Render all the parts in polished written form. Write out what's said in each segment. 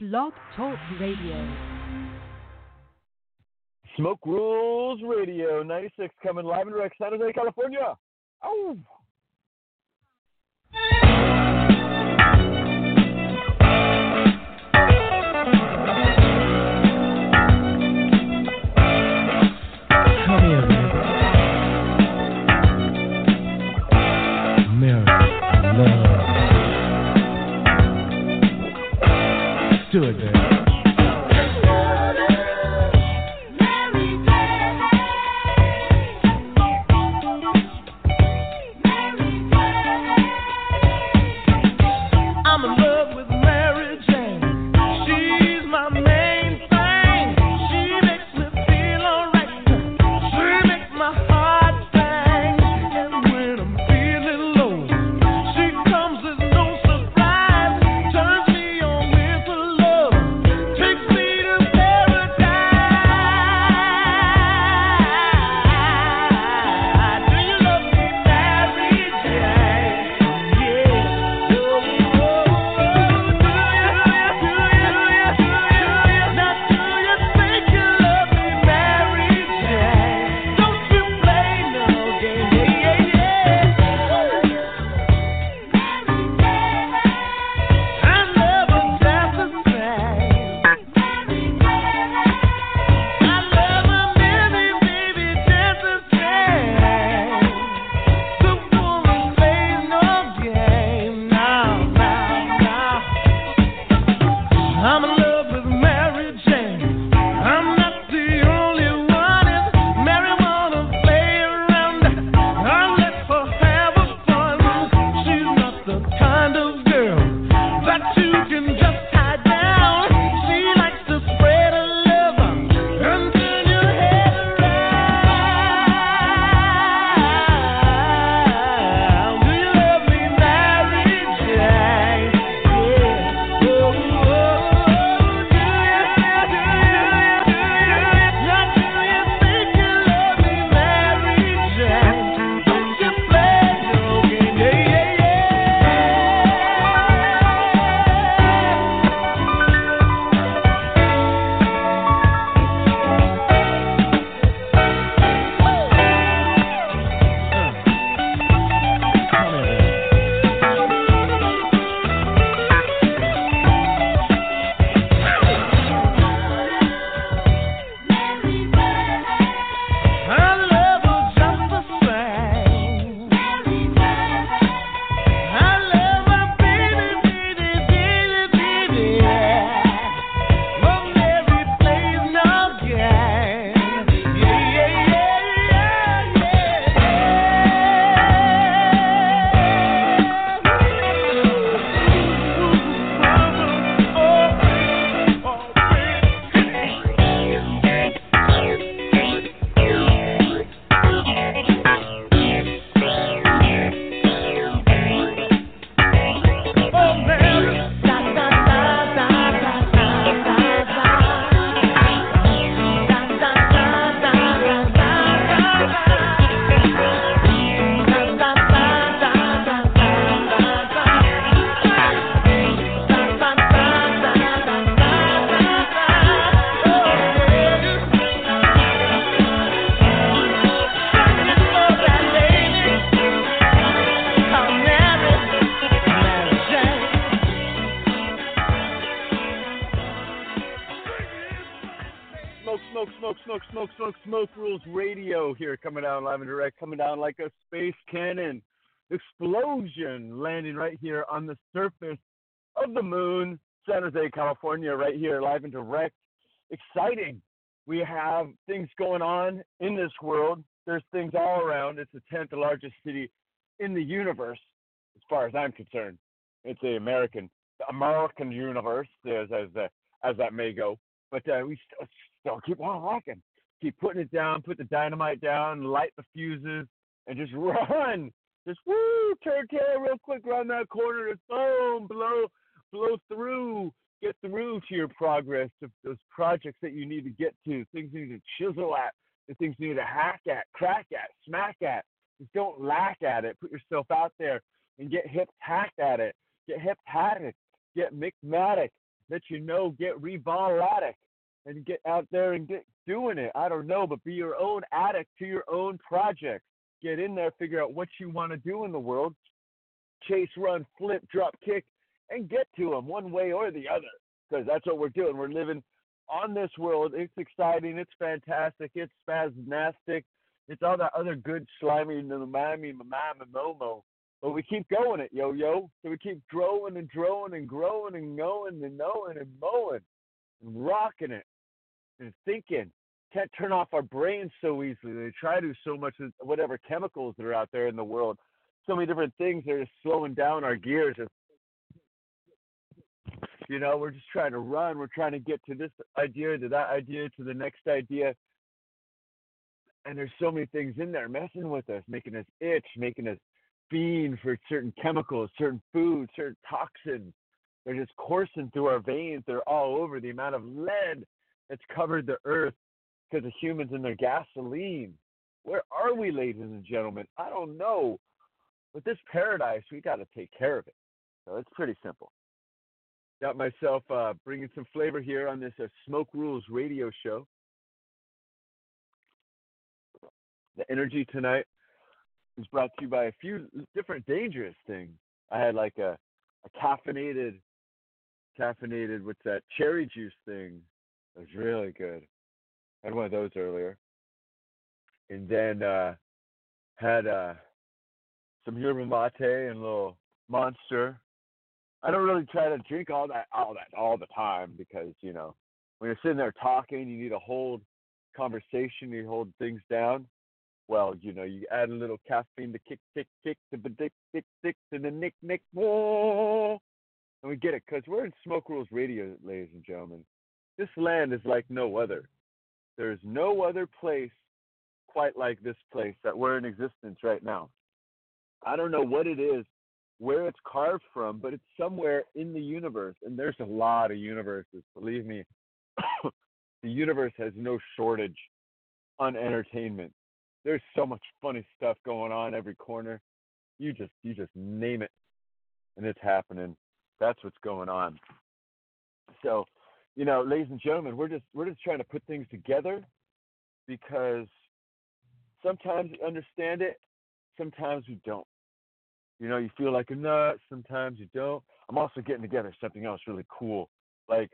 Blog Talk Radio. Smoke Rules Radio 96 coming live and direct, San Jose, California. Oh. Do it, baby. Smoke Rules Radio here, coming down live and direct, coming down like a space cannon. Explosion landing right here on the surface of the moon, San Jose, California, right here, live and direct. Exciting. We have things going on in this world. There's things all around. It's the 10th largest city in the universe, as far as I'm concerned. It's the American universe, as that may go. But we still keep on rocking. Keep putting it down, put the dynamite down, light the fuses, and just run. Just turn tail real quick around that corner and boom, blow through. Get through to your progress, to those projects that you need to get to, things you need to chisel at, the things you need to hack at, crack at, smack at. Just don't lack at it. Put yourself out there and get hip-hacked at it. Get hip-hatted. Get mic-matic. that you know get revolatic and get out there and get doing it. I don't know, but be your own addict to your own project. Get in there, figure out what you want to do in the world, chase, run, flip, drop, kick, and get to them one way or the other, because that's what we're doing. We're living on this world. It's exciting. It's fantastic. It's spasmodic. It's all that other good slimy, mammy, mamma, momo. But we keep going it, yo-yo. So we keep growing and growing and growing and going and knowing and mowing and rocking it and thinking. Can't turn off our brains so easily. They try to so much of whatever chemicals that are out there in the world. So many different things that are just slowing down our gears. You know, we're just trying to run. We're trying to get to this idea, to that idea, to the next idea. And there's so many things in there messing with us, making us itch, making us fiend for certain chemicals, certain foods, certain toxins. They're just coursing through our veins. They're all over. The amount of lead that's covered the earth because of humans and their gasoline. Where are we, ladies and gentlemen? I don't know. But this paradise, we got to take care of it. So it's pretty simple. Got myself bringing some flavor here on this Smoke Rules radio show. The energy tonight is brought to you by a few different dangerous things. I had like a caffeinated, what's that, cherry juice thing. It was really good. I had one of those earlier. And then had some yerba mate and a little Monster. I don't really try to drink all that all the time because, you know, when you're sitting there talking, you need to hold conversation, you hold things down. Well, you know, you add a little caffeine to kick, to bedick, tick, to the nick, whoa. And we get it because we're in Smoke Rules Radio, ladies and gentlemen. This land is like no other. There's no other place quite like this place that we're in existence right now. I don't know what it is, where it's carved from, but it's somewhere in the universe, and there's a lot of universes, believe me. The universe has no shortage on entertainment. There's so much funny stuff going on every corner. You just name it, and it's happening. That's what's going on. So, you know, ladies and gentlemen, we're just trying to put things together because sometimes we understand it, sometimes we don't. You know, you feel like a nut, sometimes you don't. I'm also getting together something else really cool. Like,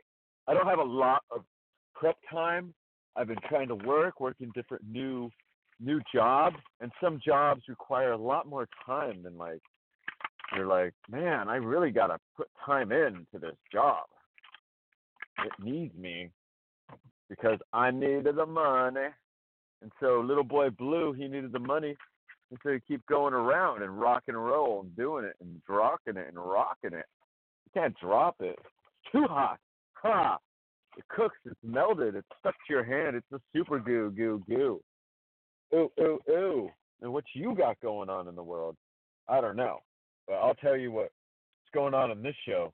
I don't have a lot of prep time. I've been trying to work in different new jobs, and some jobs require a lot more time than, like, you're like, man, I really got to put time into this job. It needs me because I needed the money. And so little boy Blue, he needed the money. And so you keep going around and rock and roll and doing it and rocking it and rocking it. You can't drop it. It's too hot. Ha! It cooks. It's melted. It's stuck to your hand. It's the super goo. Ooh, ooh, ooh. And what you got going on in the world? I don't know. But I'll tell you what's going on this show.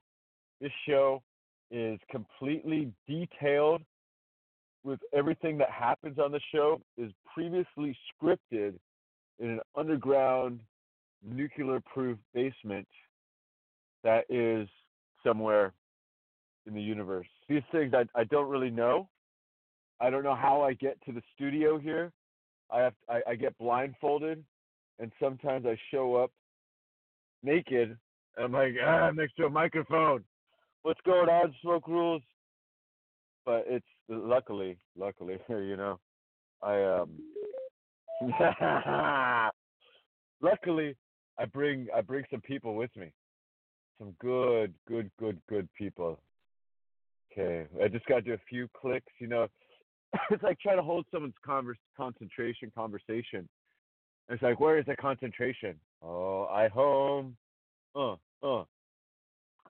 This show is completely detailed with everything that happens on the show is previously scripted in an underground nuclear-proof basement that is somewhere in the universe. These things I don't really know. I don't know how I get to the studio here. I get blindfolded, and sometimes I show up naked, and I'm like, I'm next to a microphone. What's going on, Smoke Rules? But it's luckily, you know, luckily, I bring some people with me, some good people. Okay, I just got to do a few clicks, you know. It's like trying to hold someone's conversation. It's like, where is the concentration? Oh, I home.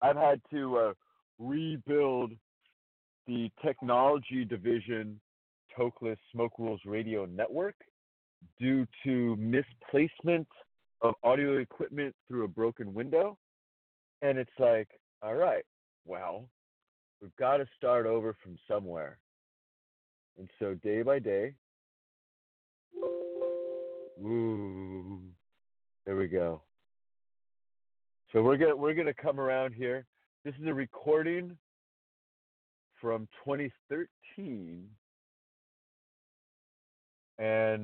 I've had to rebuild the technology division, Toklas Smoke Rules Radio Network, due to misplacement of audio equipment through a broken window. And it's like, all right, well, we've got to start over from somewhere. And so day by day, ooh, there we go. So we're gonna come around here. This is a recording from 2013, and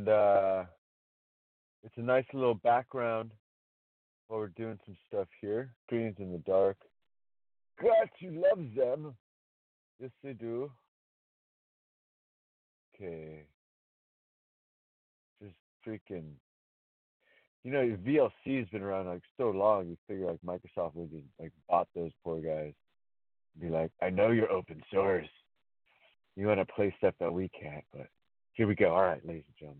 it's a nice little background while we're doing some stuff here. Greens in the Dark. God, you love them. Yes, they do. Okay. Just freaking... You know, VLC has been around like so long, you figure like Microsoft would just like bought those poor guys. Be like, I know you're open source. You want to play stuff that we can't, but here we go. All right, ladies and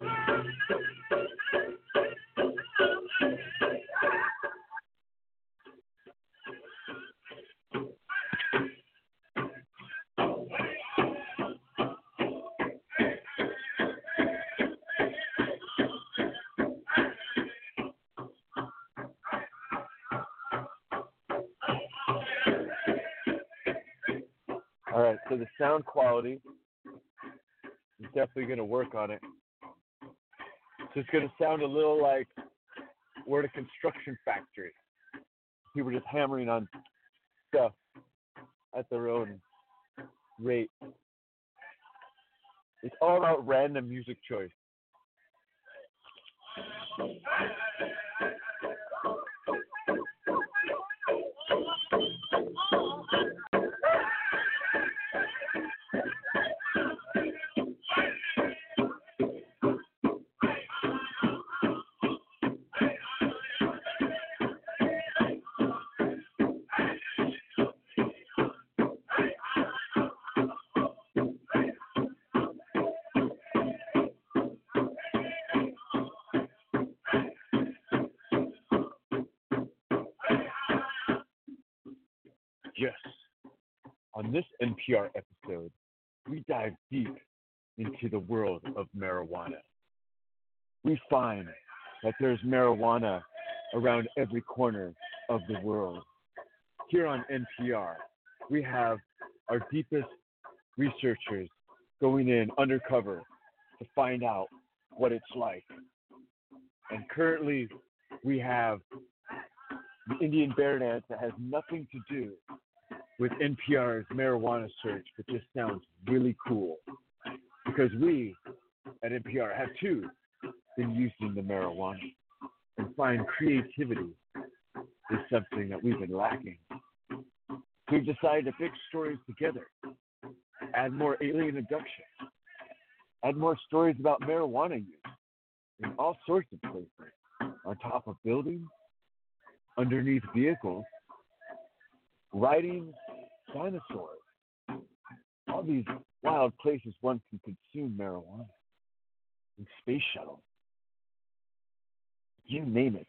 gentlemen. All right, so the sound quality, I'm definitely going to work on it. So it's going to sound a little like we're at a construction factory. People just hammering on stuff at their own rate. It's all about random music choice. On this NPR episode, we dive deep into the world of marijuana. We find that there's marijuana around every corner of the world. Here on NPR, we have our deepest researchers going in undercover to find out what it's like. And currently, we have the Indian bear dance that has nothing to do with NPR's marijuana search, but this sounds really cool because we at NPR have too been using the marijuana and find creativity is something that we've been lacking. We've decided to fix stories together, add more alien abduction, add more stories about marijuana use in all sorts of places, on top of buildings, underneath vehicles, riding dinosaurs, all these wild places one can consume marijuana, and space shuttles. You name it.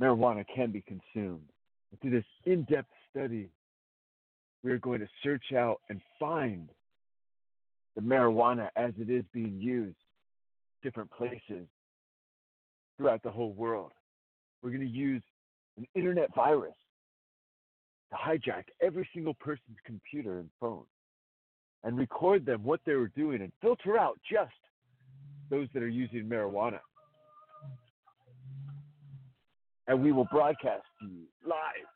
Marijuana can be consumed. And through this in-depth study, we're going to search out and find the marijuana as it is being used different places throughout the whole world. We're going to use an internet virus to hijack every single person's computer and phone and record them what they were doing and filter out just those that are using marijuana. And we will broadcast to you live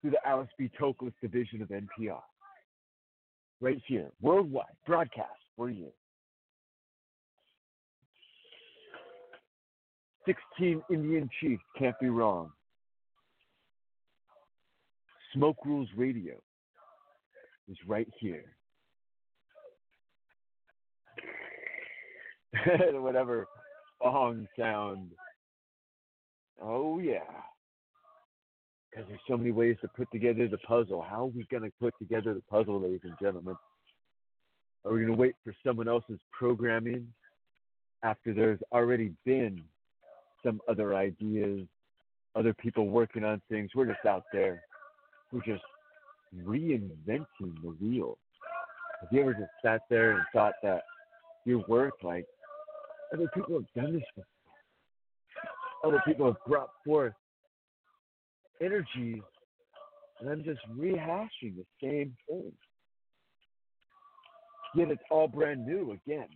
through the Alice B. Toklas division of NPR. Right here, worldwide, broadcast for you. 16 Indian chiefs can't be wrong. Smoke Rules Radio is right here. Whatever bong sound. Oh, yeah. Because there's so many ways to put together the puzzle. How are we going to put together the puzzle, ladies and gentlemen? Are we going to wait for someone else's programming after there's already been some other ideas, other people working on things? We're just out there. We're just reinventing the wheel. Have you ever just sat there and thought that your work, like, other people have done this before? Other people have brought forth energies, and I'm just rehashing the same thing. Yet it's all brand new again.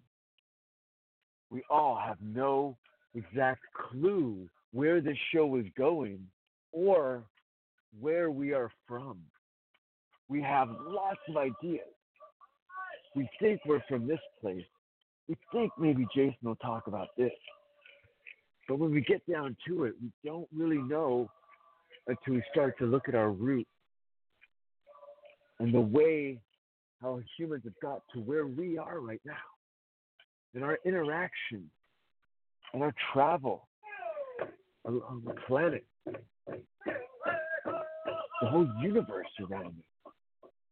We all have no exact clue where this show is going or where we are from. We have lots of ideas. We think we're from this place. We think maybe Jason will talk about this. But when we get down to it, we don't really know until we start to look at our roots and the way how humans have got to where we are right now, and our interaction and our travel on the planet, the whole universe around us,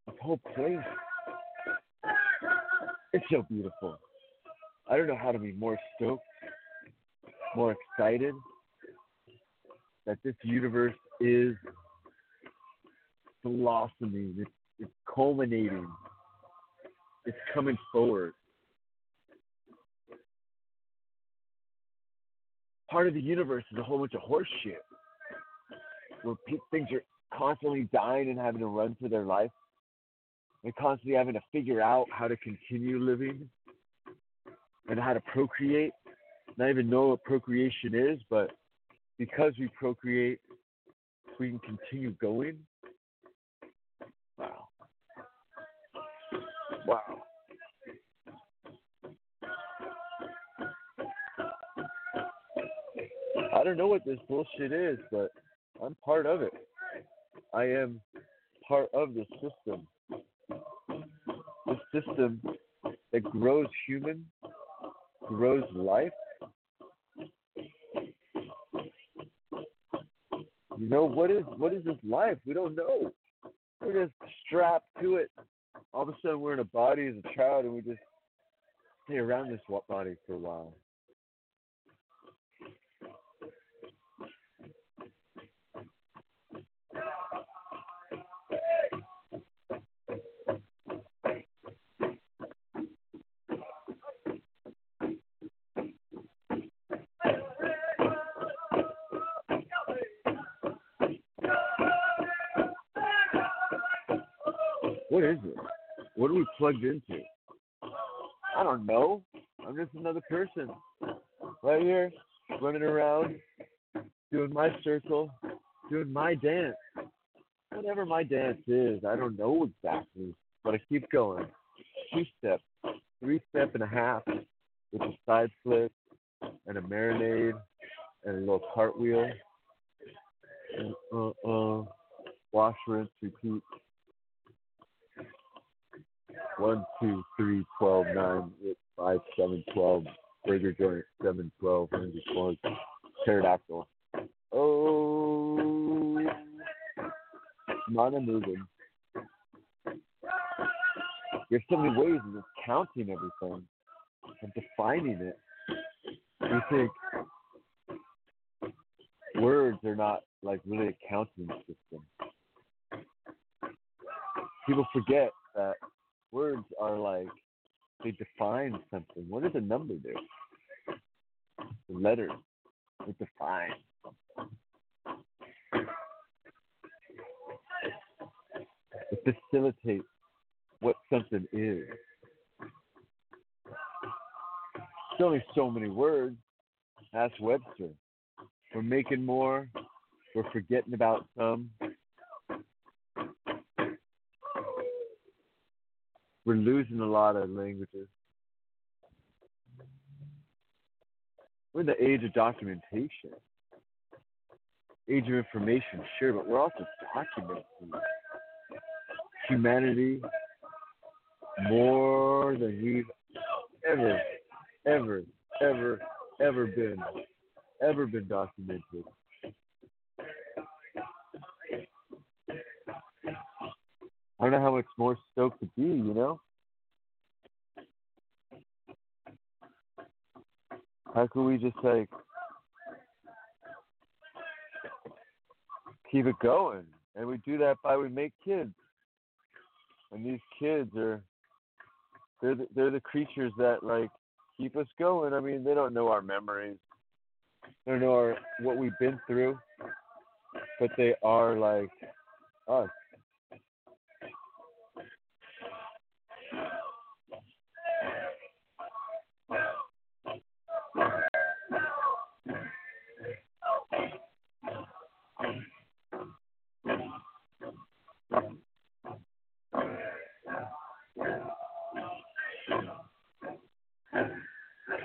the whole place. It's so beautiful. I don't know how to be more stoked, more excited that this universe is blossoming. It's culminating. It's coming forward. Part of the universe is a whole bunch of horse shit where things are constantly dying and having to run for their life. They're constantly having to figure out how to continue living and how to procreate. Not even know what procreation is, but because we procreate, we can continue going. Wow. Wow. I don't know what this bullshit is, but I'm part of it. I am part of this system. This system that grows human, grows life. You know, what is this life? We don't know. We're just strapped to it. All of a sudden, we're in a body as a child, and we just stay around this body for a while. What is it? What are we plugged into? I don't know. I'm just another person right here, running around, doing my circle, doing my dance. Whatever my dance is, I don't know exactly, but I keep going. 2-step, 3-step and a half, with a side flip and a marinade and a little cartwheel. And, wash, rinse, repeat. 1, 2, 3, 12, 9, 8, 5, 7, 12. Burger joint, 7, 12. Pterodactyl. Oh, mana moving. There's so many ways of just counting everything and defining it. You think words are not like really a counting system. People forget that. Words are like, they define something. What does a number do? The letters, it defines. It facilitates what something is. There's only so many words. That's Webster. We're making more. We're forgetting about some. We're losing a lot of languages. We're in the age of documentation, age of information, sure, but we're also documenting humanity more than we've ever been documented. I don't know how much more stoked to be, you know? How can we just, like, keep it going? And we do that by we make kids. And these kids are, they're the creatures that, like, keep us going. I mean, they don't know our memories. They don't know what we've been through. But they are, like, us.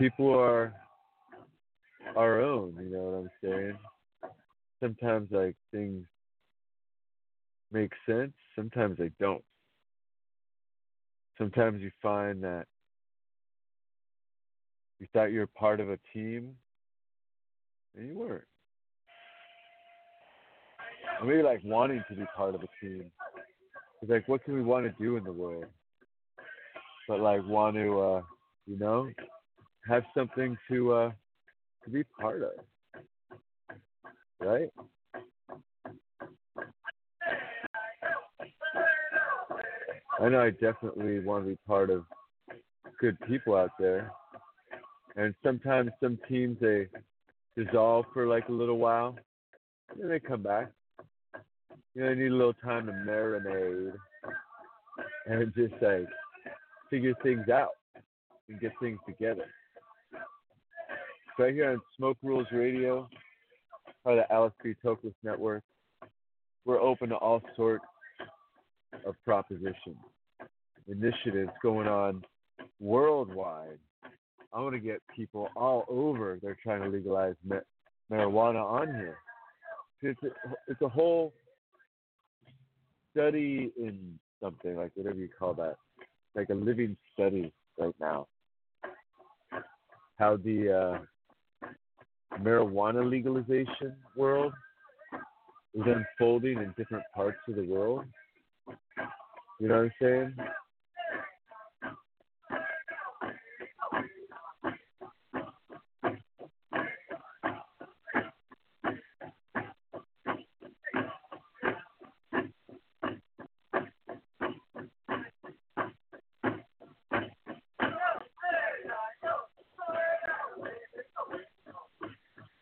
people are our own, you know what I'm saying? Sometimes, like, things make sense. Sometimes they don't. Sometimes you find that you thought you were part of a team, and you weren't. Or maybe, like, wanting to be part of a team. It's like, what can we want to do in the world? But, like, want to, you know, have something to be part of, right? I know I definitely want to be part of good people out there. And sometimes some teams, they dissolve for like a little while, and then they come back. You know, they need a little time to marinate and just like figure things out and get things together. Right here on Smoke Rules Radio, part of the Alice B. Toklas Network, we're open to all sorts of propositions, initiatives going on worldwide. I want to get people all over. They're trying to legalize marijuana on here. It's a whole study in something, like whatever you call that, like a living study right now. How the marijuana legalization world is unfolding in different parts of the world. You know what I'm saying?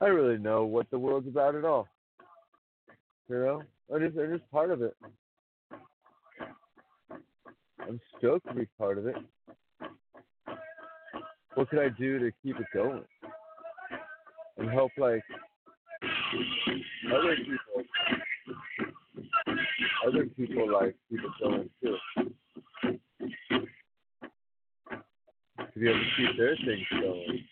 I don't really know what the world's about at all. You know? I'm just part of it. I'm stoked to be part of it. What could I do to keep it going? And help, like, other people, like, keep it going, too. To be able to keep their things going.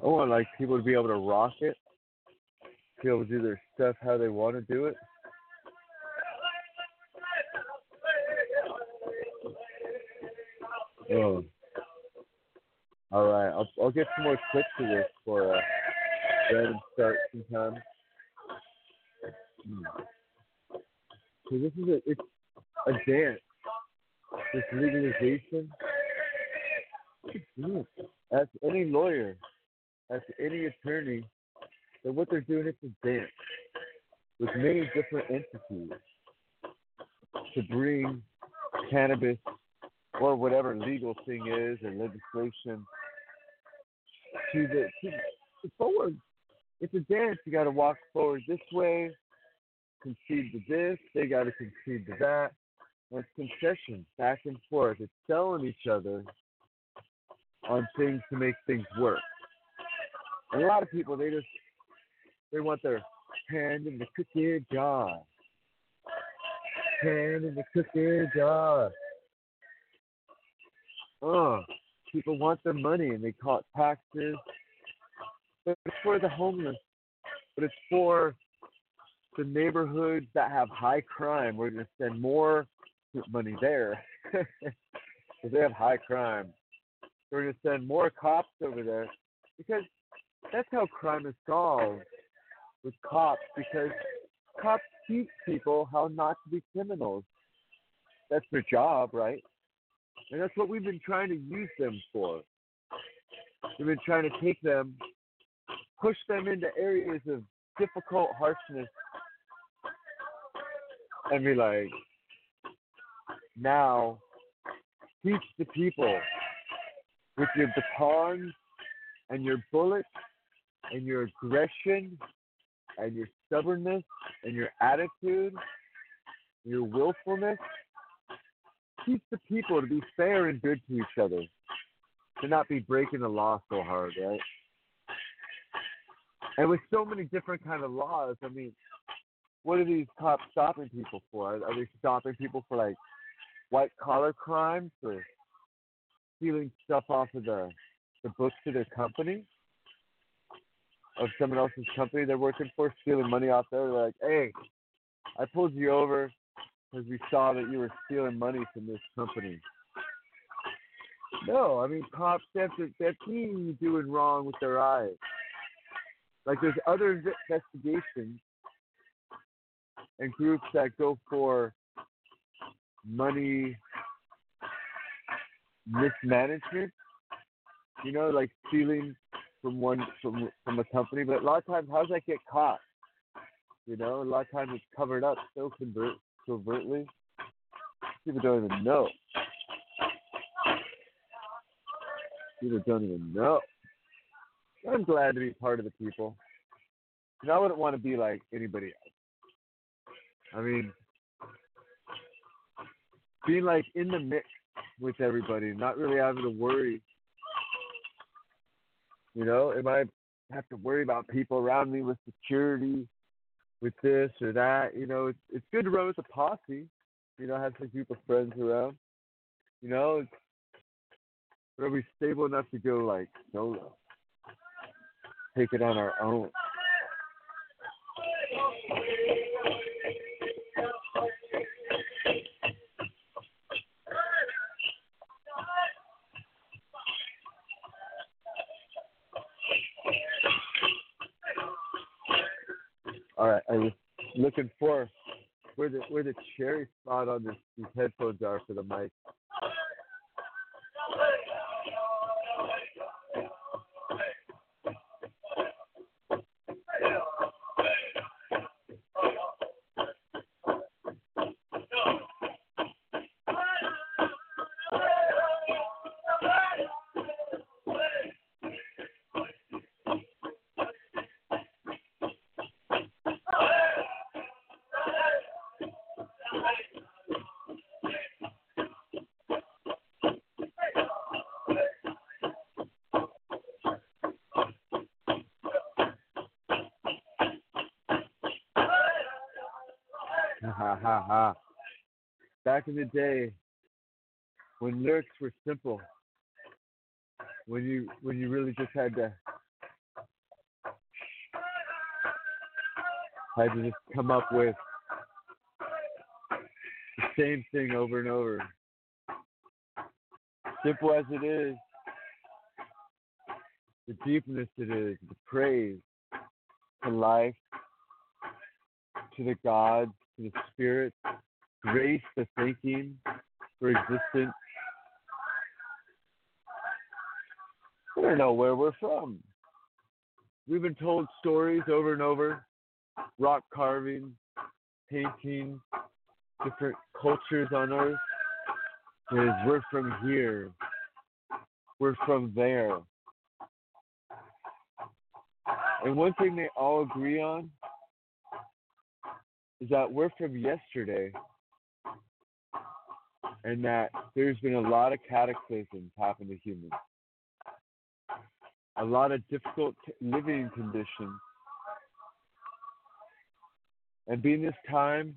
I want, like, people to be able to rock it, be able to do their stuff how they want to do it. Oh. All right, I'll get some more clips of this for random start sometime. So this is a dance. This legalization. Ask any lawyer. As any attorney, that what they're doing is a dance with many different entities to bring cannabis or whatever legal thing is or legislation to the forward. It's a dance. You got to walk forward this way, concede to this. They got to concede to that. And it's concession back and forth. It's selling each other on things to make things work. A lot of people, they want their hand in the cookie jar. Hand in the cookie jar. Oh, people want their money and they call it taxes. But it's for the homeless. But it's for the neighborhoods that have high crime. We're going to spend more money there. Because they have high crime. We're going to send more cops over there. Because that's how crime is solved, with cops, because cops teach people how not to be criminals. That's their job, right? And that's what we've been trying to use them for. We've been trying to take them, push them into areas of difficult harshness, and be like, now, teach the people with your batons and your bullets and your aggression and your stubbornness and your attitude, your willfulness. Teach the people to be fair and good to each other, to not be breaking the law so hard, right? And with so many different kind of laws, I mean, what are these cops stopping people for? Are they stopping people for, like, white-collar crimes or stealing stuff off of the books of their company? Of someone else's company they're working for, stealing money off there? They're like, hey, I pulled you over because we saw that you were stealing money from this company. No, I mean, cops, they have you doing wrong with their eyes. Like, there's other investigations and groups that go for money mismanagement, you know, like stealing from a company. But a lot of times, how does that get caught? You know, a lot of times it's covered up so covertly. People don't even know. People don't even know. I'm glad to be part of the people. You know, I wouldn't want to be like anybody else. I mean, being like in the mix with everybody, not really having to worry. You know, if I have to worry about people around me with security, with this or that, you know, it's good to run with a posse. You know, have some group of friends around. You know, we're always stable enough to go like solo. Take it on our own. All right, I was looking for where the cherry spot on these headphones are for the mic. Back in the day, when lyrics were simple, when you really just had to just come up with the same thing over and over. Simple as it is, the deepness it is, the praise to life, to the gods, to the spirit, grace for thinking, for existence. We don't know where we're from. We've been told stories over and over, rock carving, painting, different cultures on earth. Is we're from here, we're from there. And one thing they all agree on is that we're from yesterday, and that there's been a lot of cataclysms happen to humans, a lot of difficult living conditions. And being this time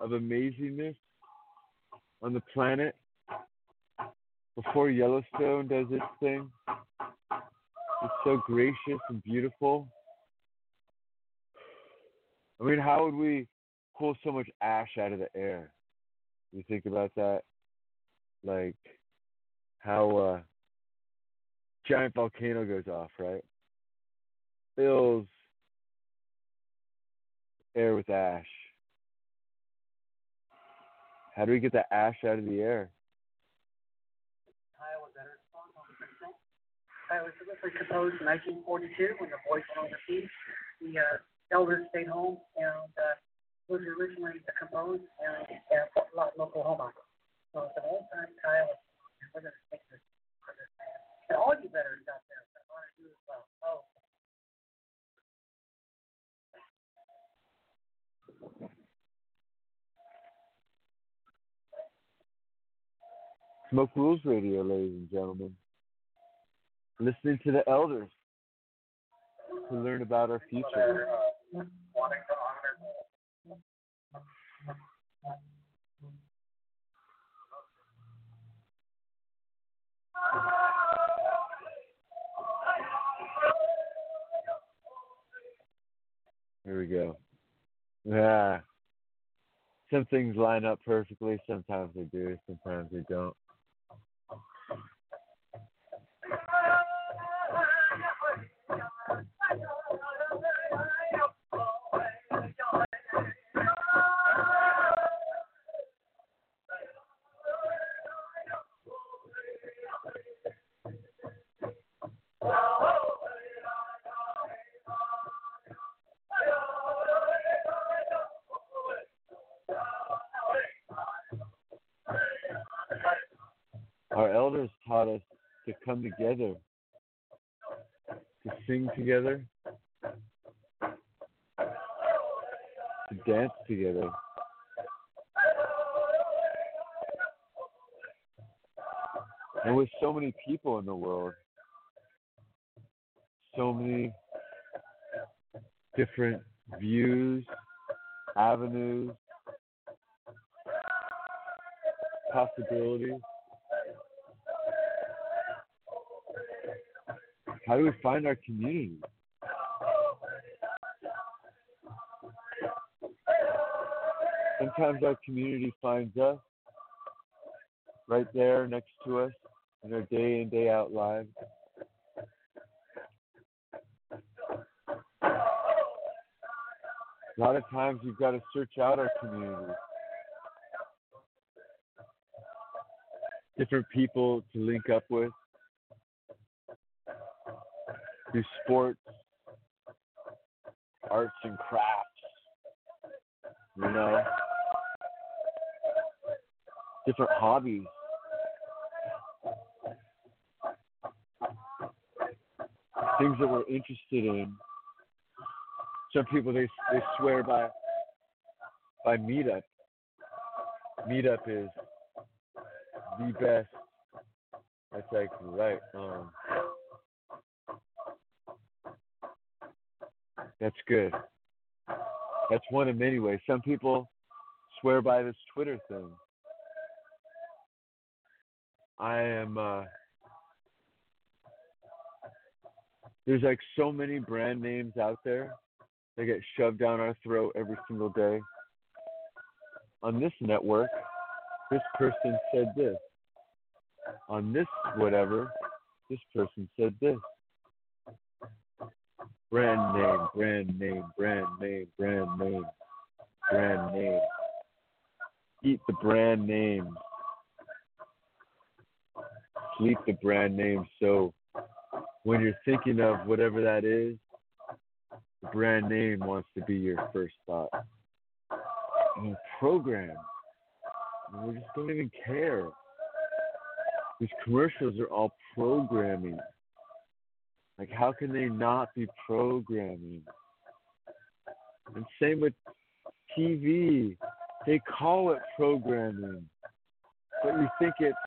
of amazingness on the planet, before Yellowstone does its thing, it's so gracious and beautiful. I mean, how would we pull so much ash out of the air? You think about that? Like how a giant volcano goes off, right? Fills air with ash. How do we get that ash out of the air? Kyle, was that a response on the first thing? Kyle, was typically composed in 1942 when the boys went overseas. Elders stayed home, and was originally composed in Fort Lawton, Oklahoma. So it's an old-time Kyle. We're going to take this for this man. And all you veterans out there, I want to do as well. Oh. Smoke Rules Radio, ladies and gentlemen. Listening to the elders to learn about our future. Here we go. Yeah. Some things line up perfectly. Sometimes they do. Sometimes they don't. Come together to sing together, to dance together. And with so many people in the world, so many different views, avenues, possibilities, how do we find our community? Sometimes our community finds us right there next to us in our day in, day out lives. A lot of times we've got to search out our community. Different people to link up with. Through sports, arts and crafts, you know, different hobbies. Things that we're interested in. Some people, they swear by meetup. Meetup is the best. That's like right on. That's good. That's one of many ways. Some people swear by this Twitter thing. I am, there's like so many brand names out there that get shoved down our throat every single day. On this network, this person said this. On this whatever, this person said this. Brand name, brand name, brand name, brand name, brand name. Eat the brand names. Sleep the brand names. So when you're thinking of whatever that is, the brand name wants to be your first thought. And program. We just don't even care. These commercials are all programming. Like, how can they not be programming? And same with TV. They call it programming. But you think it's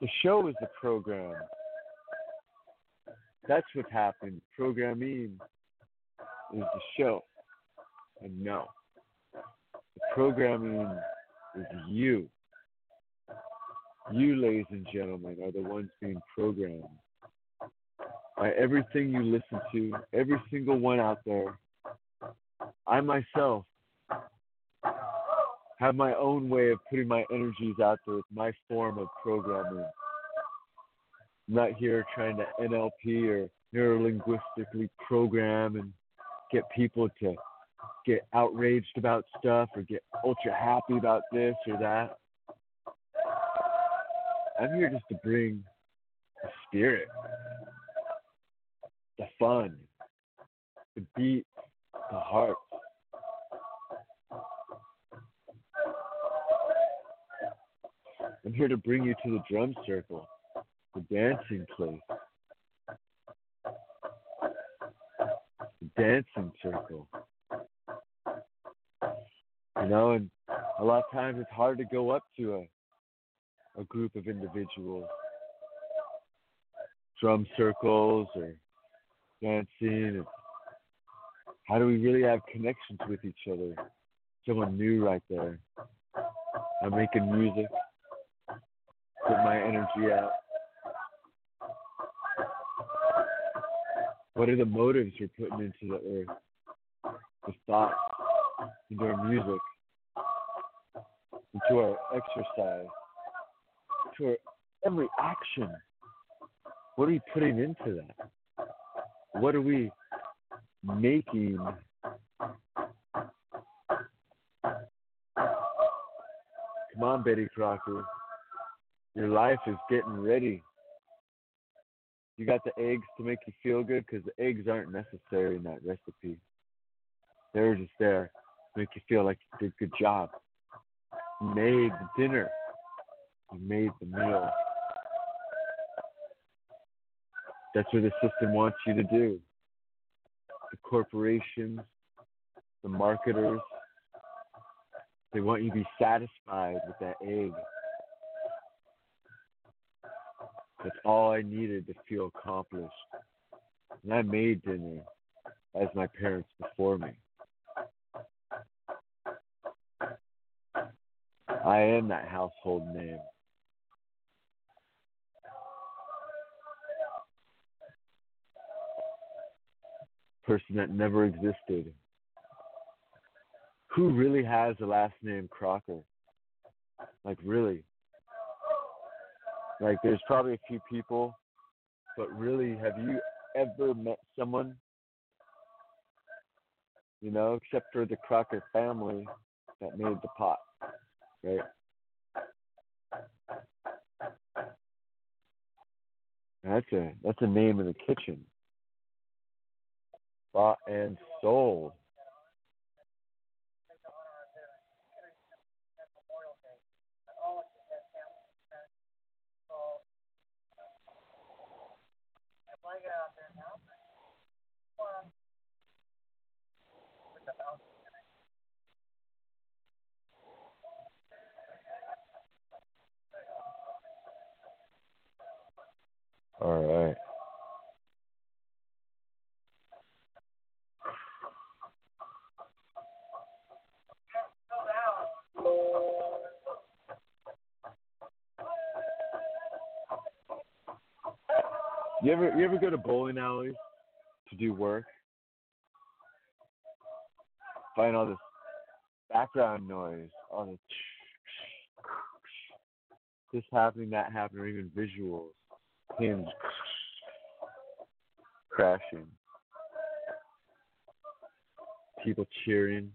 the show is the program. That's what happened. Programming is the show. And no. The programming is you. You, ladies and gentlemen, are the ones being programmed. By everything you listen to, every single one out there. I myself have my own way of putting my energies out there with my form of programming. I'm not here trying to NLP or neuro-linguistically program and get people to get outraged about stuff or get ultra happy about this or that. I'm here just to bring the spirit. The fun, the beat, the heart. I'm here to bring you to the drum circle, the dancing place, the dancing circle. You know, and a lot of times it's hard to go up to a a group of individuals, drum circles or dancing. How do we really have connections with each other? Someone new right there. I'm making music, put my energy out. What are the motives we're putting into the earth, the thoughts, into our music, into our exercise, into our every action? What are we putting into that? What are we making . Come on, Betty Crocker. Your life is getting ready. You got the eggs to make you feel good, because the eggs aren't necessary in that recipe. They're just there to make you feel like you did a good job. You made the dinner. You made the meal. That's what the system wants you to do. The corporations, the marketers, they want you to be satisfied with that egg. That's all I needed to feel accomplished. And I made dinner as my parents before me. I am that household name. Person that never existed. Who really has the last name Crocker? Like, really? Like, there's probably a few people, but really, have you ever met someone, you know, except for the Crocker family that made the pot, right? That's a name in the kitchen. Bought and sold. All right. You ever go to bowling alleys to do work? Find all this background noise, all the this happening, that happening, or even visuals, pins crashing, people cheering.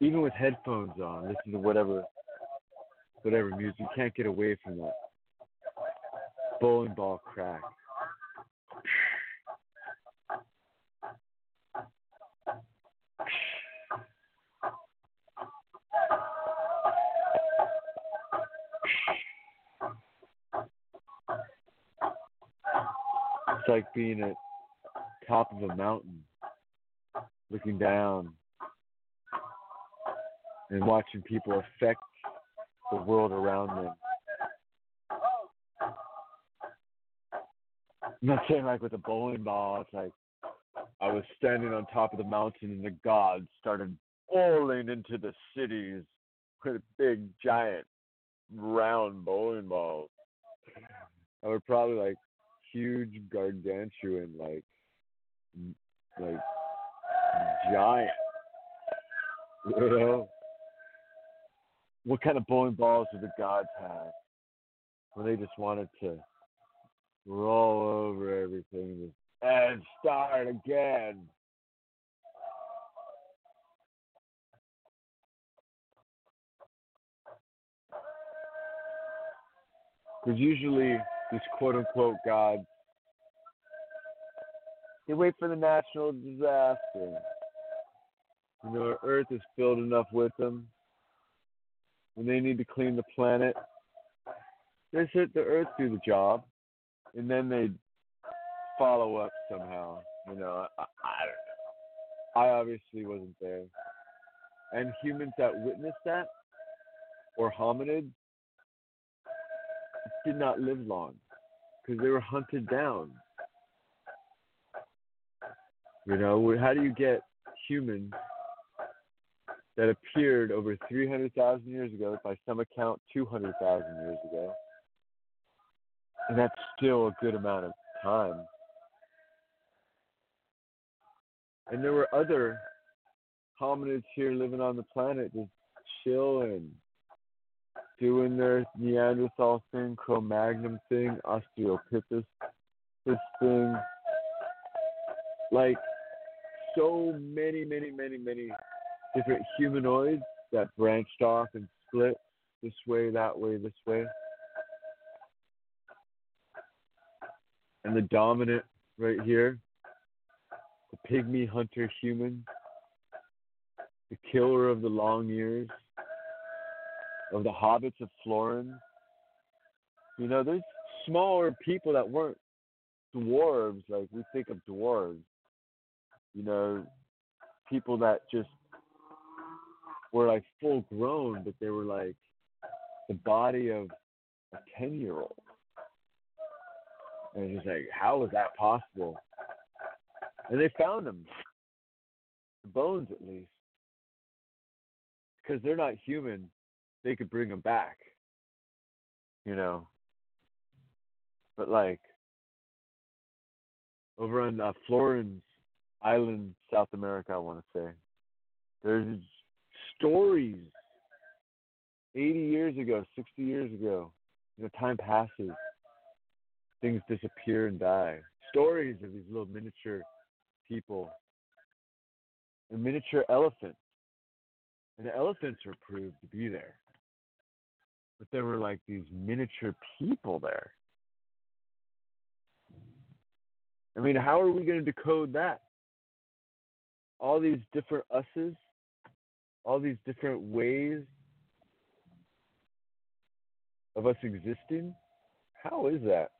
Even with headphones on, listen to whatever music. You can't get away from that bowling ball crack. It's like being at top of a mountain, looking down and watching people affect the world around them. I'm not saying like with a bowling ball, it's like I was standing on top of the mountain and the gods started bowling into the cities with a big, giant, round bowling ball. I would probably like huge, gargantuan, like giant. You know? What kind of bowling balls do the gods have when they just wanted to roll over everything and start again? Because usually these quote-unquote gods, they wait for the natural disaster. You know, Earth is filled enough with them. When they need to clean the planet, they let the Earth do the job. And then they follow up somehow. You know, I don't know. I obviously wasn't there. And humans that witnessed that, or hominids did not live long because they were hunted down. You know, how do you get humans that appeared over 300,000 years ago, by some account 200,000 years ago, and that's still a good amount of time? And there were other hominids here living on the planet just chilling, doing their Neanderthal thing, Cro-Magnon thing, Australopithecus thing. Like, so many different humanoids that branched off and split this way, that way, this way. And the dominant right here, the pygmy hunter human, the killer of the long ears, of the hobbits of Florence. You know, there's smaller people that weren't dwarves, like we think of dwarves. You know, people that just were like full grown, but they were like the body of a 10-year-old. And it's just like, how is that possible? And they found them, the bones at least, because they're not human. They could bring them back, you know. But like over on Florence Island, South America, I want to say, there's stories 80 years ago, 60 years ago. You know, time passes. Things disappear and die. Stories of these little miniature people. A miniature elephant. And the elephants were proved to be there. But there were like these miniature people there. I mean, how are we going to decode that? All these different us's, all these different ways of us existing. How is that?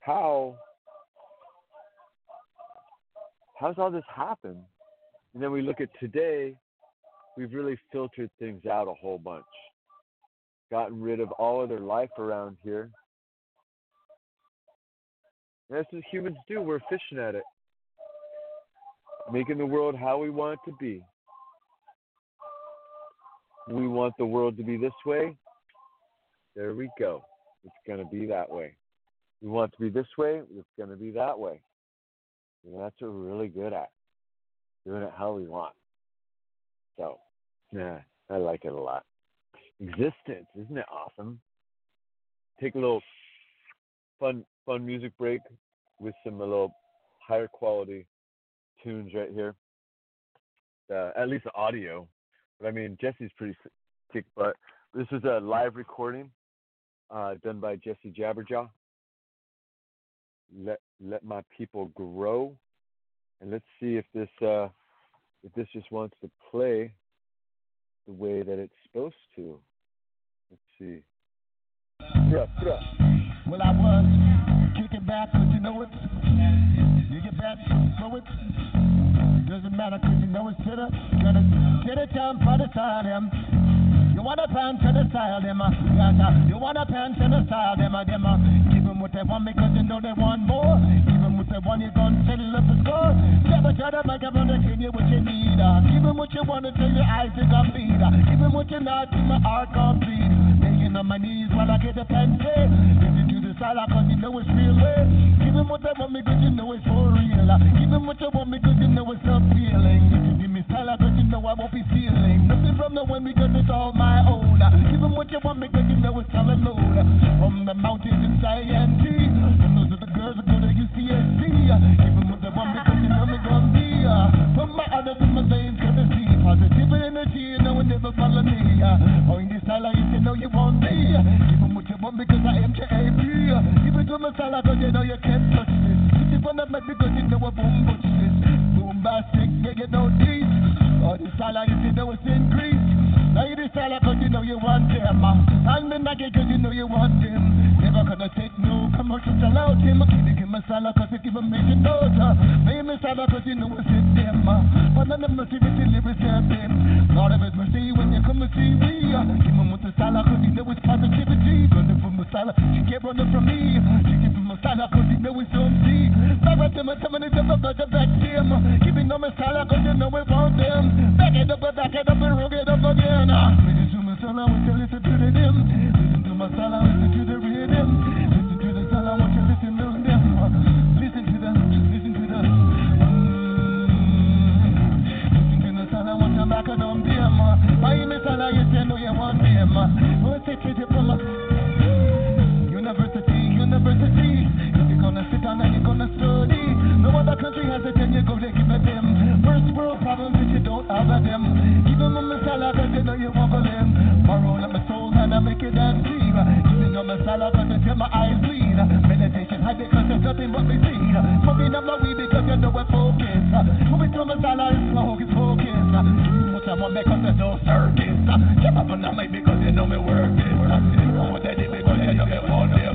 How's all this happened? And then we look at today, we've really filtered things out a whole bunch. Gotten rid of all other life around here. And that's what humans do. We're fishing at it. Making the world how we want it to be. We want the world to be this way. There we go. It's going to be that way. We want it to be this way. It's going to be that way. And that's what we're really good at. Doing it how we want. So, yeah, I like it a lot. Existence, isn't it awesome? Take a little fun music break with some a little higher quality tunes right here. At least the audio. But I mean, Jesse's pretty sick, but this is a live recording done by Jesse Jabberjaw. Let my people grow. And let's see if this just wants to play the way that it's supposed to. Let's see. Well, I was kicking back, but you know it. You get back, throw it. Doesn't matter, cause you know it's bitter. Gonna get it down, put it on him. You wanna pan to the style, them. You wanna pan to the style, them. Give them what they want because you know they want more. The one you're gonna settle up the score. Never try to make a run to tell you what you need. Give him what you want until your eyes are gonna bleed. Give him what you're not, till my heart gonna bleed. Taking on my knees while I get the pen set. If you do the side, cause you know it's real. Give him what they want me, cause you know it's for real. Give him what you want me, cause you know it's appealing. If you give me style, cause you know I won't be feeling nothing from the one because it's all my own. Give him what you want me, cause you know it's solid load. From the mountains in Zion, from those little girls that go to UCSD. Even with the one because you know me gon' be from my other to my veins, gonna see positive energy, you know it never follow me. Point this style, you know you want me. Even with your one because I am JAB. Even to my style, cause you know you can't touch this. If you wanna make because you know I won't touch this. Boom, bastic, yeah, you know these. All this style, you know it's increased. Now you decide cause you know you want him. I'm in Maggie cause you know you want him. Never gonna take no commercials allowed him. Can't give him a salad cause it give him major daughter. Pay him a salad cause you know it's him. But none of mercy with the lyrics help him. Lord of his mercy when you come and see me. Give him with a salad cause you know it's positivity. Running from a salad, she can't run it from me. She give him a salad cause you know it's something. Back up him and someone is up about the back him. Giving them a salad cause you know we want them. Back it up and roll it up again. Listen to my soul, I want you to listen to the rhythm. Listen to my soul, I want you to the rhythm. Listen to the soul, I want you to listen to them. Listen to the listen to the soul, I want you back on them. I am a soul, I know you want them. What's it to you from University? If you're gonna sit down and you're gonna study, no other country has it and you go to give it them. First world problems that you don't have them. Give them a masala cause you know you want for them. Borrow on my soul and I make it that deep. Give them a masala cause until my eyes bleed. Meditation high because there's nothing but me see. Smoking up my weed because you know I'm focused. Moving to masala is my hocus pocus. What I want because there's no circus. Jump up on the mic because you know me work it. What I did because you know me want them.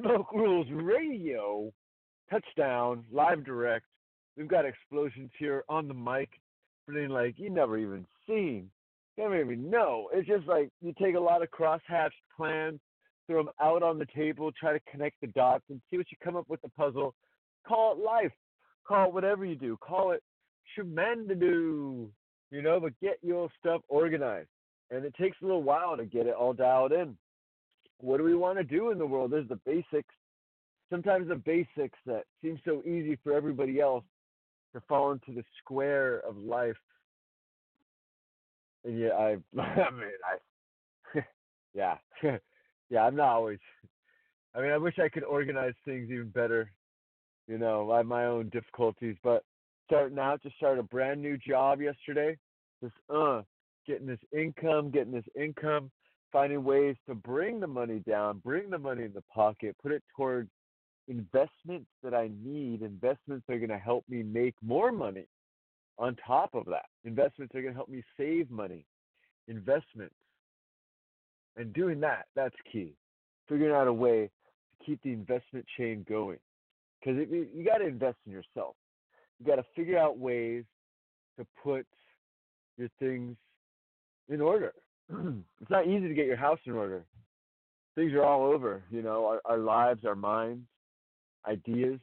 Smoke Rules Radio, touchdown, live direct. We've got explosions here on the mic, something like you never even seen, you never even know. It's just like you take a lot of crosshatched plans, throw them out on the table, try to connect the dots and see what you come up with the puzzle. Call it life. Call it whatever you do. Call it tremendous, you know, but get your stuff organized. And it takes a little while to get it all dialed in. What do we want to do in the world? There's the basics. Sometimes the basics that seem so easy for everybody else to fall into the square of life. And yeah, I'm not always. I mean, I wish I could organize things even better. You know, I have my own difficulties. But starting out, just started a brand new job yesterday. Just getting this income. Finding ways to bring the money down, bring the money in the pocket, put it towards investments that I need, investments that are going to help me make more money on top of that. Investments that are going to help me save money, investments. And doing that, that's key. Figuring out a way to keep the investment chain going. Because you got to invest in yourself. You got to figure out ways to put your things in order. It's not easy to get your house in order. Things are all over, you know, our lives, our minds, ideas.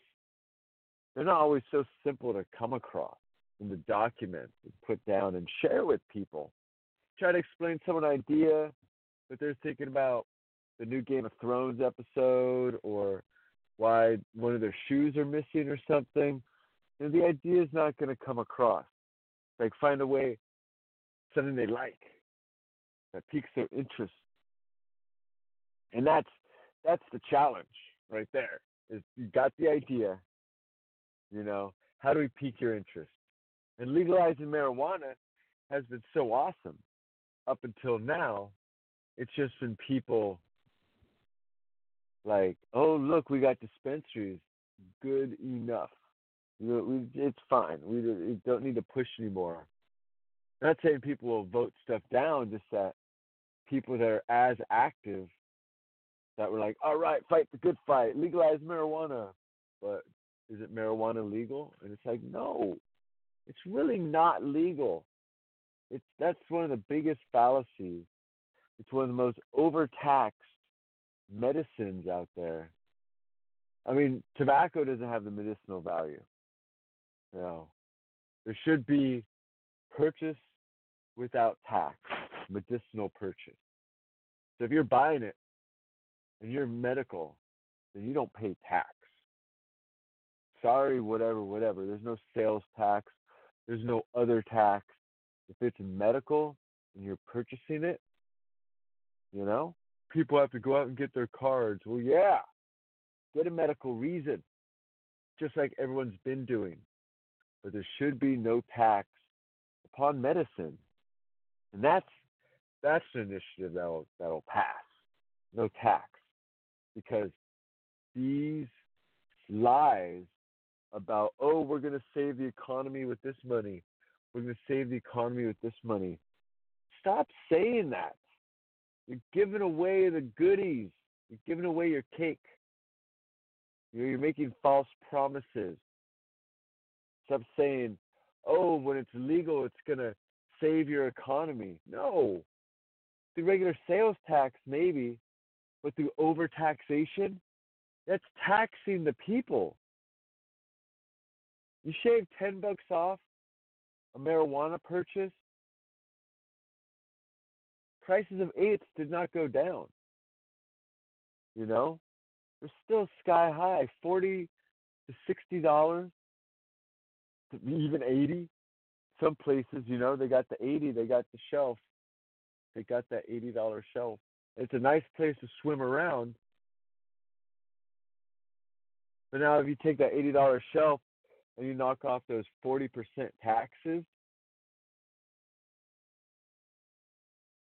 They're not always so simple to come across in the documents and put down and share with people. Try to explain someone an idea that they're thinking about the new Game of Thrones episode or why one of their shoes are missing or something. And the idea is not going to come across. Like find a way, something they like. That piques their interest. And that's the challenge right there. Is you got the idea, you know, how do we pique your interest? And legalizing marijuana has been so awesome up until now. It's just been people like, oh, look, we got dispensaries. Good enough. It's fine. We don't need to push anymore. I'm not saying people will vote stuff down, just that people that are as active that were like, all right, fight the good fight, legalize marijuana. But is it marijuana legal? And it's like, no, it's really not legal. That's one of the biggest fallacies. It's one of the most overtaxed medicines out there. I mean, tobacco doesn't have the medicinal value. No. There should be purchase without tax, medicinal purchase. So if you're buying it and you're medical, then you don't pay tax. Sorry, whatever. There's no sales tax. There's no other tax. If it's medical and you're purchasing it, you know, people have to go out and get their cards. Well, yeah, get a medical reason, just like everyone's been doing. But there should be no tax upon medicine, and that's an initiative that'll pass. No tax, because these lies about, oh, we're going to save the economy with this money, stop saying that. You're giving away the goodies. You're giving away your cake. You're making false promises. Stop saying, oh, when it's legal, it's going to save your economy. No. The regular sales tax, maybe, but through overtaxation, that's taxing the people. You shave $10 off a marijuana purchase. Prices of eighths did not go down. You know, they're still sky high, $40 to $60, even $80. Some places, you know, they got the $80, they got the shelf, they got that $80 shelf. It's a nice place to swim around. But now, if you take that $80 shelf and you knock off those 40% taxes,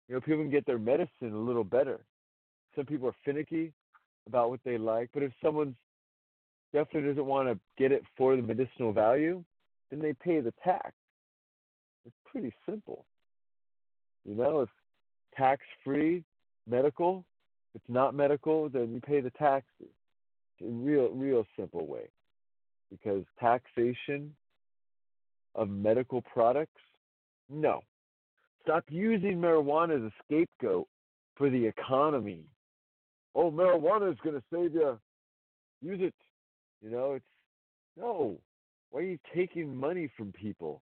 you know, people can get their medicine a little better. Some people are finicky about what they like, but if someone definitely doesn't want to get it for the medicinal value, then they pay the tax. It's pretty simple. You know, it's tax-free, medical. If it's not medical, then you pay the taxes. It's a real simple way, because taxation of medical products, no. Stop using marijuana as a scapegoat for the economy. Oh, marijuana is going to save you. Use it. You know, it's no. Why are you taking money from people?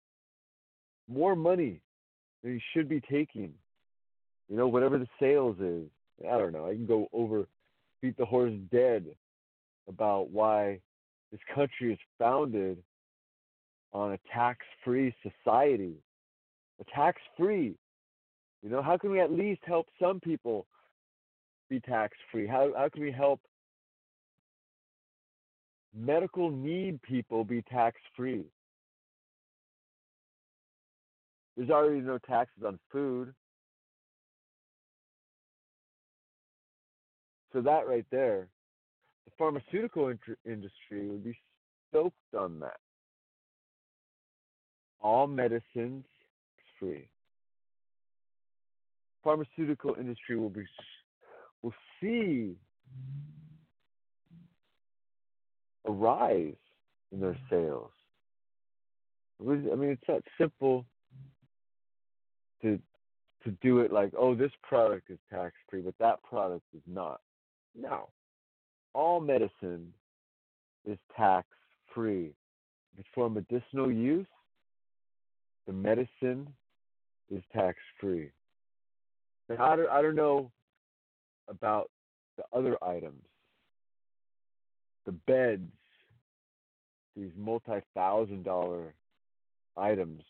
More money than you should be taking. You know, whatever the sales is. I don't know. I can go over, beat the horse dead about why this country is founded on a tax-free society. Tax-free. You know, how can we at least help some people be tax-free? How can we help medical need people be tax-free? There's already no taxes on food. So that right there, the pharmaceutical industry would be stoked on that. All medicines free. Pharmaceutical industry will see a rise in their sales. I mean, it's not simple to do it like, oh, this product is tax free, but that product is not. No, all medicine is tax free. It's for medicinal use. The medicine is tax-free. And I don't know about the other items, the beds, these multi-thousand-dollar items.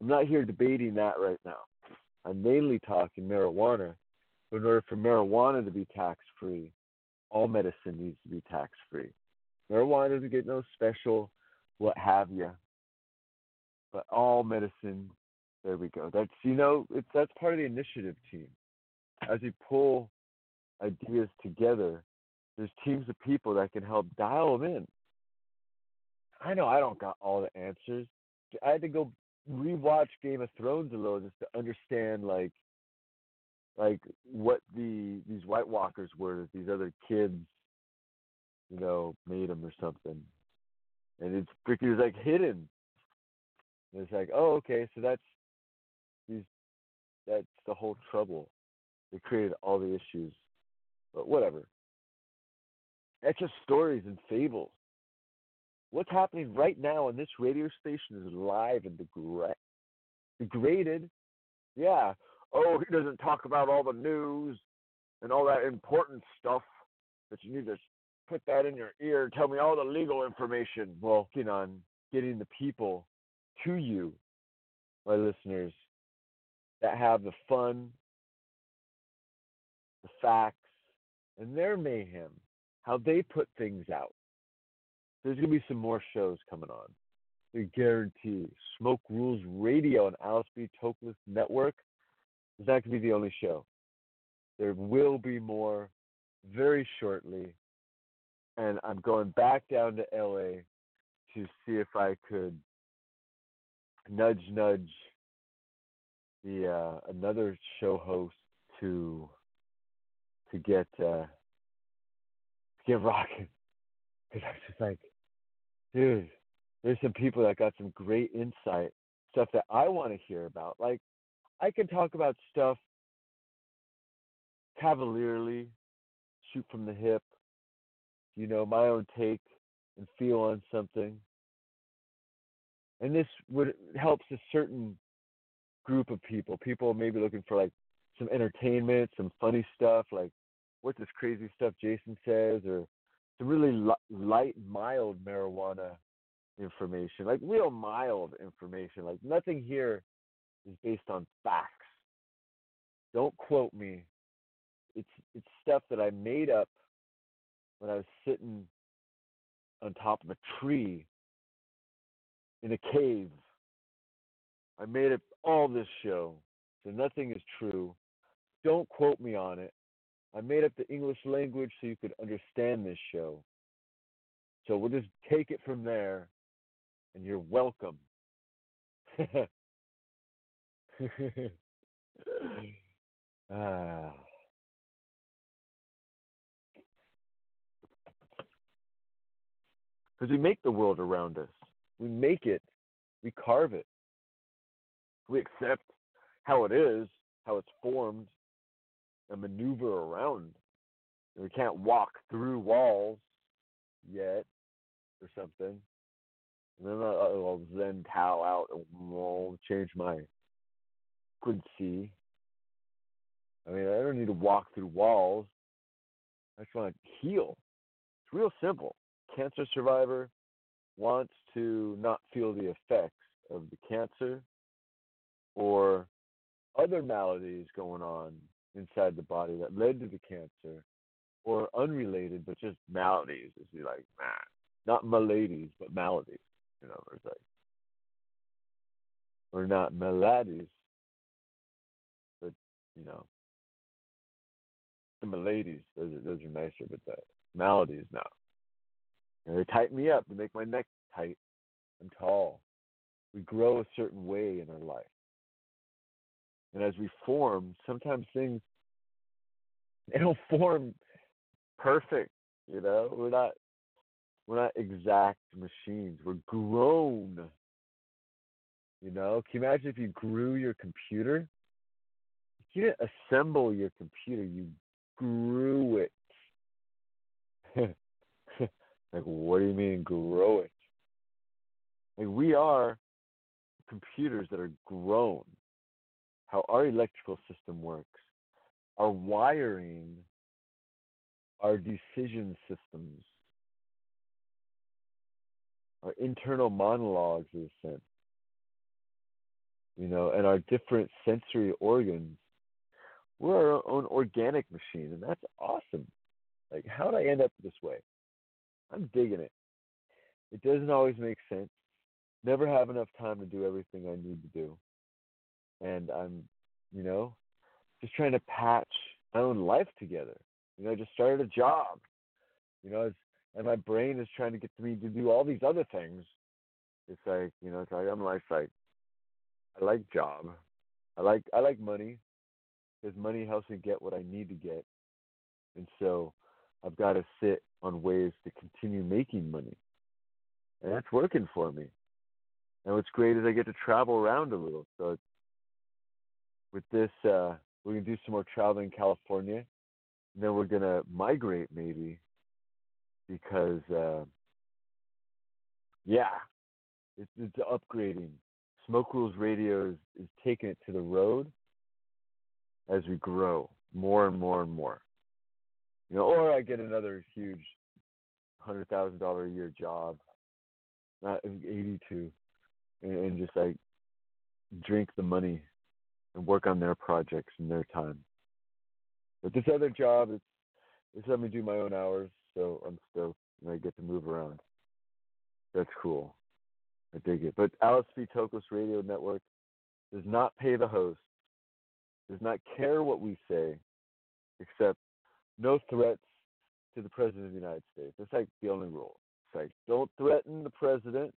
I'm not here debating that right now. I'm mainly talking marijuana. But in order for marijuana to be tax-free, all medicine needs to be tax-free. Marijuana doesn't get no special what have you. But all medicine, there we go. That's, you know, that's part of the initiative team. As we pull ideas together, there's teams of people that can help dial them in. I know I don't got all the answers. I had to go rewatch Game of Thrones a little just to understand, like what these White Walkers were that these other kids, you know, made them or something. And it's freaking like hidden. It's like, oh, okay, so that's the whole trouble. They created all the issues, but whatever. That's just stories and fables. What's happening right now on this radio station is live and degraded. Yeah. Oh, he doesn't talk about all the news and all that important stuff that you need to put that in your ear and tell me all the legal information. Well, you know, getting the people to you, my listeners, that have the fun, the facts, and their mayhem, how they put things out. There's going to be some more shows coming on. I guarantee. Smoke Rules Radio and Alice B. Toklas Network is not going to be the only show. There will be more very shortly. And I'm going back down to LA to see if I could nudge the another show host to get rocking, because I was just like, dude, there's some people that got some great insight, stuff that I want to hear about. Like, I can talk about stuff cavalierly, shoot from the hip, you know, my own take and feel on something. And this helps a certain group of people. People maybe looking for like some entertainment, some funny stuff, like what this crazy stuff Jason says, or some really light, mild marijuana information, like real mild information. Like nothing here is based on facts. Don't quote me. It's stuff that I made up when I was sitting on top of a tree in a cave. I made up all this show, so nothing is true. Don't quote me on it. I made up the English language so you could understand this show. So we'll just take it from there, and you're welcome. Because we make the world around us. We make it. We carve it. We accept how it is, how it's formed, and maneuver around. And we can't walk through walls yet or something. And then I'll zen Tao out and I'll change my frequency. I mean, I don't need to walk through walls. I just want to heal. It's real simple. Cancer survivor wants to not feel the effects of the cancer or other maladies going on inside the body that led to the cancer, or unrelated but just maladies. It's like, man, not maladies but maladies. You know, it's like, or not maladies, but you know, the maladies. Those are nicer, but the maladies no. And they tighten me up. They make my neck tight. I'm tall. We grow a certain way in our life. And as we form, sometimes things, they don't form perfect, you know? We're not exact machines. We're grown, you know? Can you imagine if you grew your computer? You didn't assemble your computer. You grew it. Like, what do you mean grow it? Like, we are computers that are grown. How our electrical system works, our wiring, our decision systems, our internal monologues, in a sense, you know, and our different sensory organs. We're our own organic machine, and that's awesome. Like, how did I end up this way? I'm digging it. It doesn't always make sense. Never have enough time to do everything I need to do. And I'm, you know, just trying to patch my own life together. You know, I just started a job. You know, and my brain is trying to get me to do all these other things. It's like, you know, I like job. I like money, because money helps me get what I need to get. And so I've got to sit on ways to continue making money. And that's working for me. And what's great is I get to travel around a little. So it's, with this, we're going to do some more traveling in California. And then we're going to migrate maybe, because, it's upgrading. Smoke Rules Radio is taking it to the road as we grow more and more and more. You know, or I get another huge $100,000 a year job, not 82, and just like drink the money and work on their projects in their time. But this other job, it's let me do my own hours, so I'm stoked, and I get to move around. That's cool. I dig it. But Alice B. Toklas Radio Network does not pay the host, does not care what we say, except no threats to the President of the United States. That's like the only rule. It's like, don't threaten the President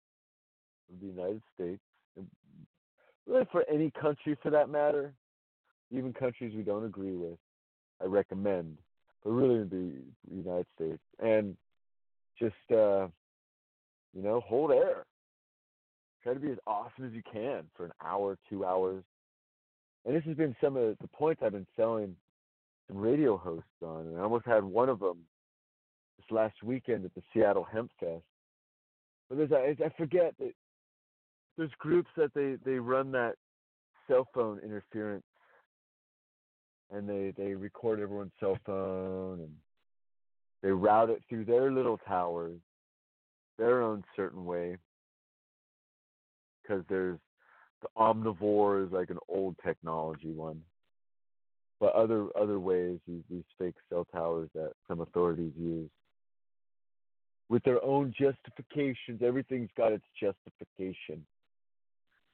of the United States. And really for any country for that matter, even countries we don't agree with, I recommend. But really the United States. And just, you know, hold air. Try to be as awesome as you can for an hour, 2 hours. And this has been some of the points I've been selling some radio hosts on, and I almost had one of them this last weekend at the Seattle Hemp Fest. But I forget that there's groups that they run that cell phone interference, and they record everyone's cell phone, and they route it through their little towers, their own certain way, because there's the omnivore is like an old technology one. But other ways, these fake cell towers that some authorities use with their own justifications. Everything's got its justification.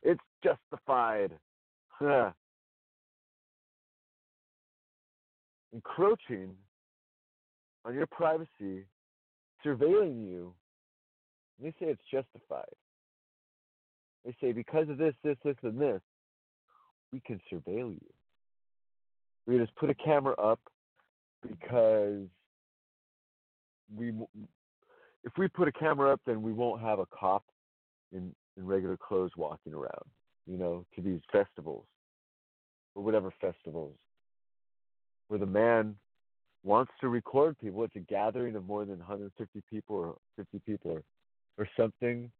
It's justified. Encroaching on your privacy, surveilling you. They say it's justified. They say because of this, this, this, and this, we can surveil you. We just put a camera up because if we put a camera up, then we won't have a cop in regular clothes walking around, you know, to these festivals or whatever festivals where the man wants to record people. It's a gathering of more than 150 people or 50 people or something.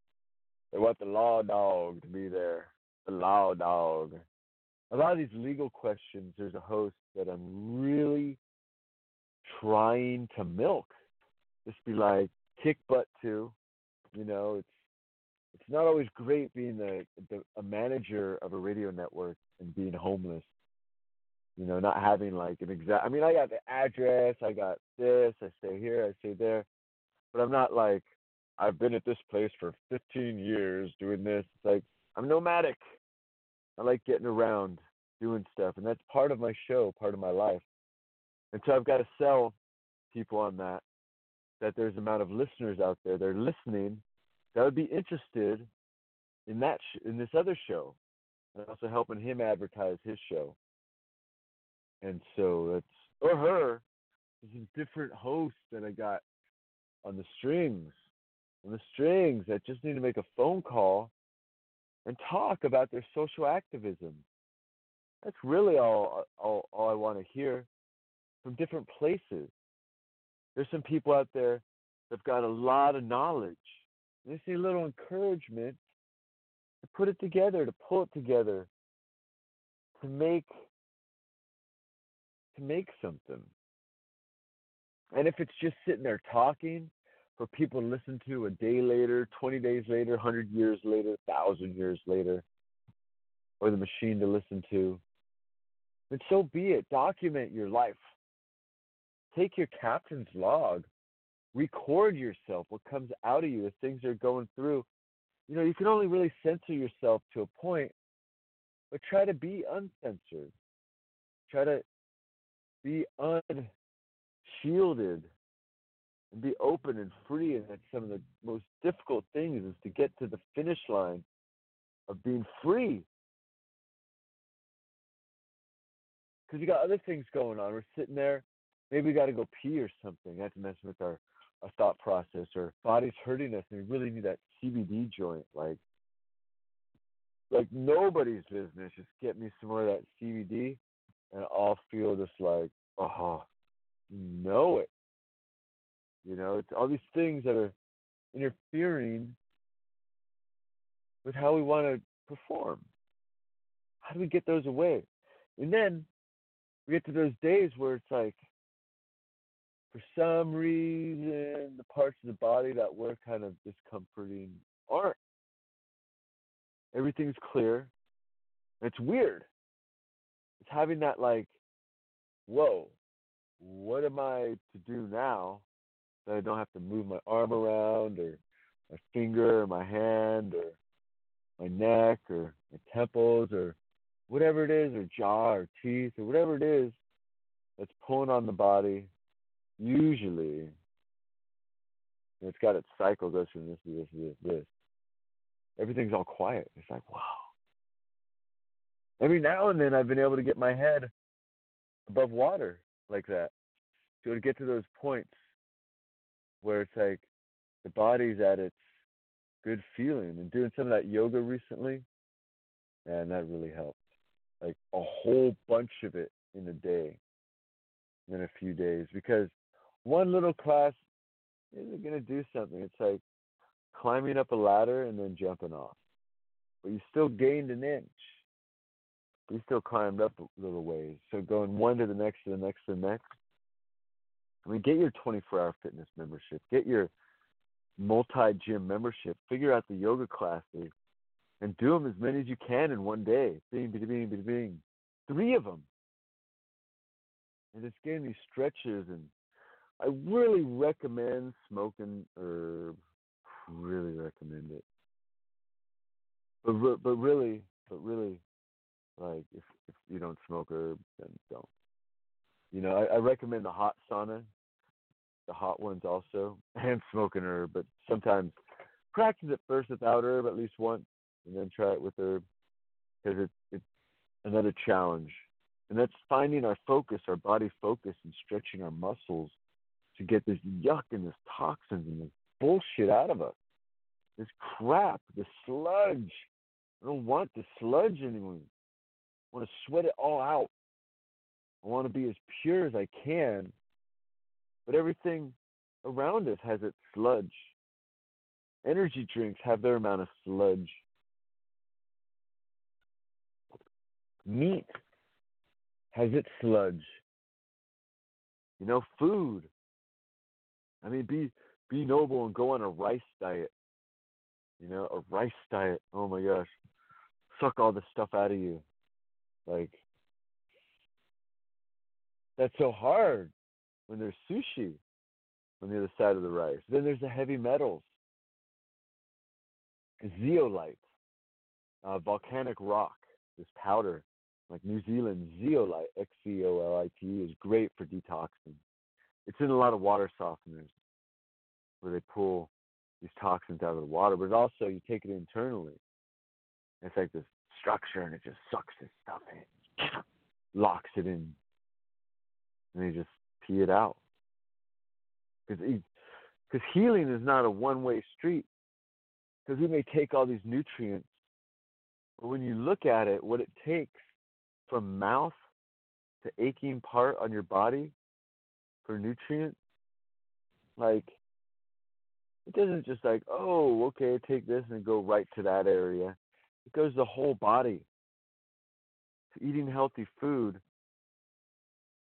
They want the law dog to be there, the law dog. A lot of these legal questions, there's a host that I'm really trying to milk. Just be like, kick butt to, you know, it's not always great being a manager of a radio network and being homeless. You know, not having like an exact, I mean, I got the address, I got this, I stay here, I stay there, but I'm not like, I've been at this place for 15 years doing this. It's like, I'm nomadic. I like getting around, doing stuff, and that's part of my show, part of my life. And so I've got to sell people on that there's an amount of listeners out there. They're listening. That would be interested in that in this other show, and also helping him advertise his show. And so it's or her. There's a different host that I got on the strings. I just need to make a phone call and talk about their social activism. That's really all I want to hear from different places. There's some people out there that've got a lot of knowledge. They just need a little encouragement to put it together, to pull it together, to make something. And if it's just sitting there talking, for people to listen to a day later, 20 days later, 100 years later, 1,000 years later, or the machine to listen to. And so be it. Document your life. Take your captain's log. Record yourself, what comes out of you, the things you're going through. You know, you can only really censor yourself to a point, but try to be uncensored. Try to be unshielded. And be open and free, and that's some of the most difficult things is to get to the finish line of being free. Because we got other things going on. We're sitting there, maybe we got to go pee or something. That's messing with our thought process, or body's hurting us, and we really need that CBD joint. Like nobody's business. Just get me some more of that CBD, and I'll feel just like, oh, you know it. You know, it's all these things that are interfering with how we want to perform. How do we get those away? And then we get to those days where it's like, for some reason, the parts of the body that were kind of discomforting aren't. Everything's clear. It's weird. It's having that like, whoa, what am I to do now? That I don't have to move my arm around or my finger or my hand or my neck or my temples or whatever it is, or jaw or teeth or whatever it is that's pulling on the body. Usually, it's got its cycle, goes from this to this to this to this. Everything's all quiet. It's like, wow. Every now and then I've been able to get my head above water like that. So to get to those points where it's like the body's at its good feeling, and doing some of that yoga recently, and that really helped. Like a whole bunch of it in a day, in a few days, because one little class isn't going to do something. It's like climbing up a ladder and then jumping off. but you still gained an inch. You still climbed up a little ways. So going one to the next to the next to the next. I mean, get your 24-hour fitness membership. Get your multi-gym membership. Figure out the yoga classes and do them as many as you can in one day. Bing, bing, bing, bing, bing. 3 of them. And it's getting these stretches. And I really recommend smoking herb. Really recommend it. But really, like, if you don't smoke herb, then don't. You know, I recommend the hot sauna, the hot ones also, and smoking herb, but sometimes practice it first without herb at least once, and then try it with herb, because it's another challenge. And that's finding our focus, our body focus, and stretching our muscles to get this yuck and this toxins and this bullshit out of us. This crap, this sludge. I don't want the sludge anymore. I want to sweat it all out. I want to be as pure as I can. But everything around us has its sludge. Energy drinks have their amount of sludge. Meat has its sludge. You know, food. I mean, be noble and go on a rice diet. You know, a rice diet. Oh, my gosh. Suck all this stuff out of you. Like, that's so hard when there's sushi on the other side of the rice. Then there's the heavy metals, zeolite, volcanic rock, this powder, like New Zealand zeolite, XEOLITE, is great for detoxing. It's in a lot of water softeners where they pull these toxins out of the water, but also you take it internally. It's like this structure, and it just sucks this stuff in, locks it in, and you just pee it out. Because healing is not a one-way street, because we may take all these nutrients, but when you look at it, what it takes from mouth to aching part on your body for nutrients, like, it doesn't just like, oh, okay, take this and go right to that area. It goes the whole body. So eating healthy food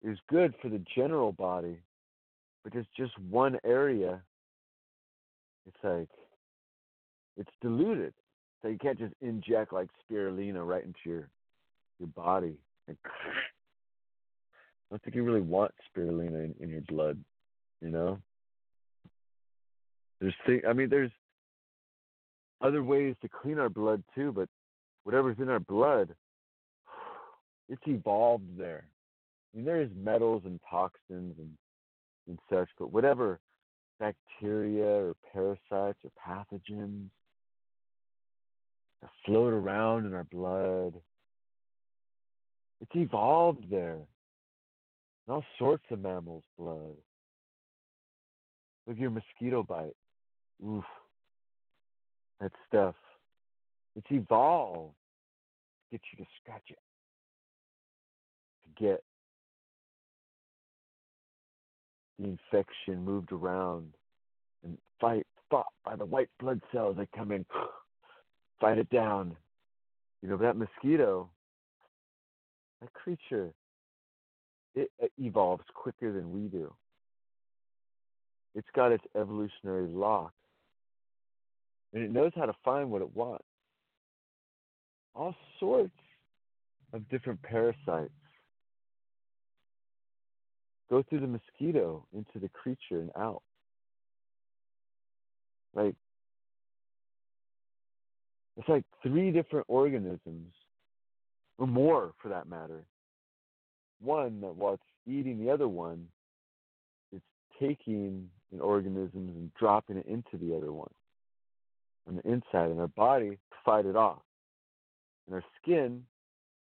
is good for the general body, but it's just one area. It's like, it's diluted. So you can't just inject like spirulina right into your body. Like, I don't think you really want spirulina in your blood, you know? There's other ways to clean our blood too, but whatever's in our blood, it's evolved there. I mean, there is metals and toxins and such, but whatever bacteria or parasites or pathogens that float around in our blood, it's evolved there. And all sorts of mammals' blood. Look at your mosquito bite. Oof. That stuff. It's evolved to get you to scratch it. To get the infection moved around and fought by the white blood cells that come in, fight it down. You know, that mosquito, that creature, it evolves quicker than we do. It's got its evolutionary lock. And it knows how to find what it wants. All sorts of different parasites go through the mosquito into the creature and out. Like, it's like 3 different organisms, or more for that matter. One that while it's eating the other one, it's taking an organism and dropping it into the other one. On the inside, and our body to fight it off. And our skin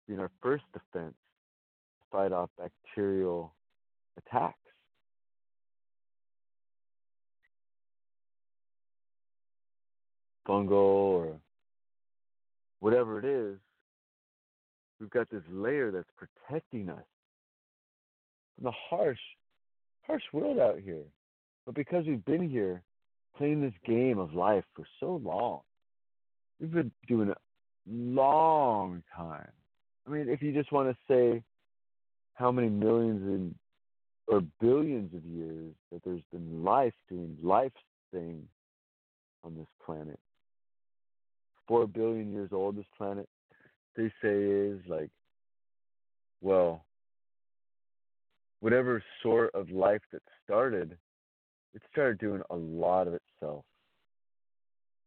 being our first defense to fight off bacterial attacks. Fungal or whatever it is, we've got this layer that's protecting us from the harsh world out here. But because we've been here, playing this game of life for so long. We've been doing long time. I mean, if you just want to say how many millions and or billions of years that there's been life doing life things on this planet. 4 billion years old, this planet, they say is like, well, whatever sort of life that started, it started doing a lot of itself.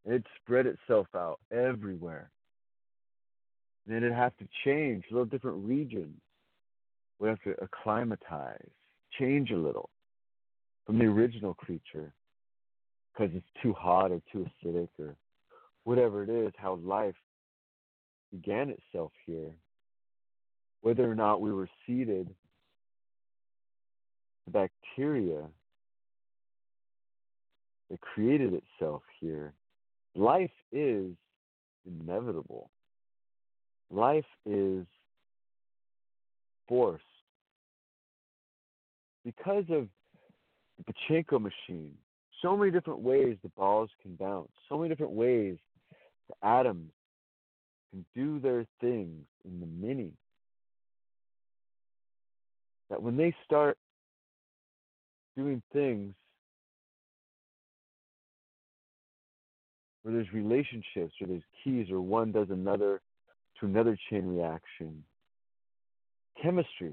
It spread itself out everywhere. Then it'd have to change, little different regions. We'd have to acclimatize, change a little from the original creature because it's too hot or too acidic or whatever it is, how life began itself here. Whether or not we were seeded, the bacteria that created itself here, life is inevitable. Life is forced. Because of the pachinko machine, so many different ways the balls can bounce, so many different ways the atoms can do their things in the mini, that when they start doing things where there's relationships or there's keys or one does another to another chain reaction, chemistry,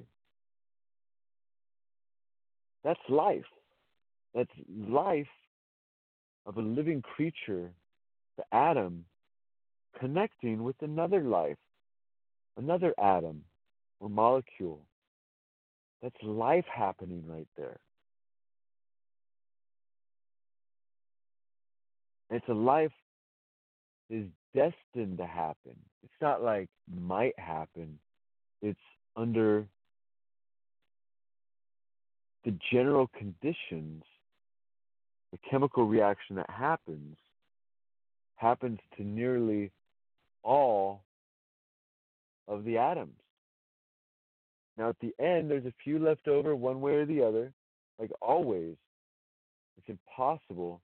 that's life. That's life of a living creature, the atom, connecting with another life, another atom or molecule. That's life happening right there. It's a life that is destined to happen. It's not like might happen. It's under the general conditions. The chemical reaction that happens to nearly all of the atoms. Now, at the end, there's a few left over one way or the other. Like always, it's impossible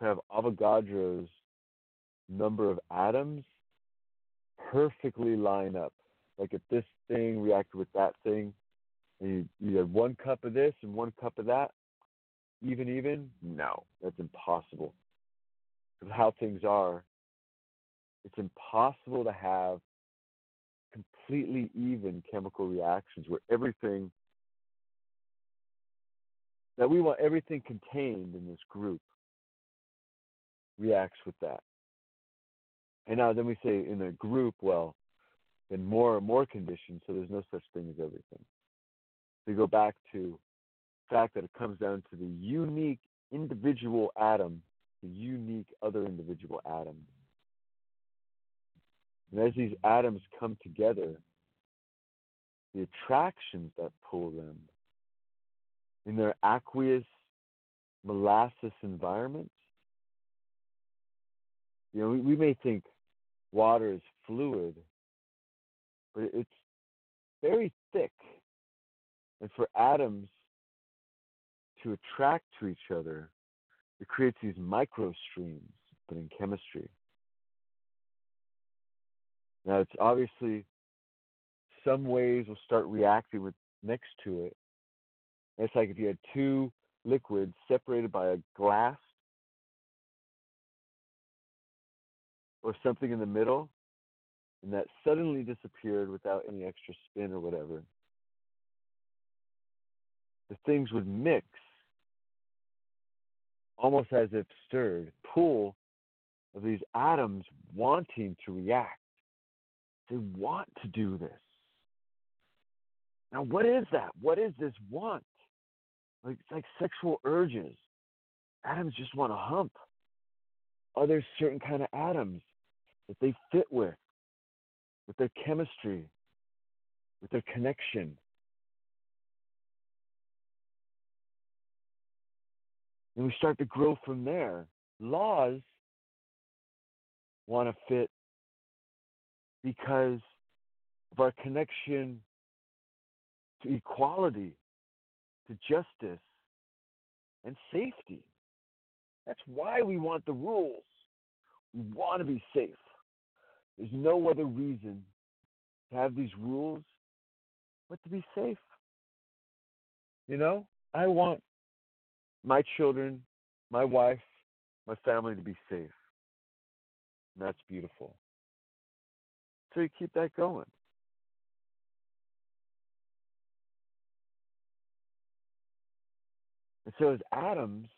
to have Avogadro's number of atoms perfectly line up. Like if this thing reacted with that thing, and you have one cup of this and one cup of that, even? No, that's impossible. Of how things are, it's impossible to have completely even chemical reactions where everything that we want, everything contained in this group reacts with that. And now then we say in a group, well, then more and more conditions, so there's no such thing as everything. We go back to the fact that it comes down to the unique individual atom, the unique other individual atom. And as these atoms come together, the attractions that pull them in their aqueous molasses environment, you know, we may think water is fluid, but it's very thick. And for atoms to attract to each other, it creates these microstreams, but in chemistry. Now, it's obviously some waves will start reacting with next to it. It's like if you had two liquids separated by a glass or something in the middle, and that suddenly disappeared without any extra spin or whatever. The things would mix, almost as if stirred, pool of these atoms wanting to react. They want to do this. Now, what is that? What is this want? Like, it's like sexual urges. Atoms just want to hump other certain kind of atoms that they fit with their chemistry, with their connection. And we start to grow from there. Laws want to fit because of our connection to equality, to justice, and safety. That's why we want the rules. We want to be safe. There's no other reason to have these rules but to be safe. You know, I want my children, my wife, my family to be safe. And that's beautiful. So you keep that going. And so as atoms,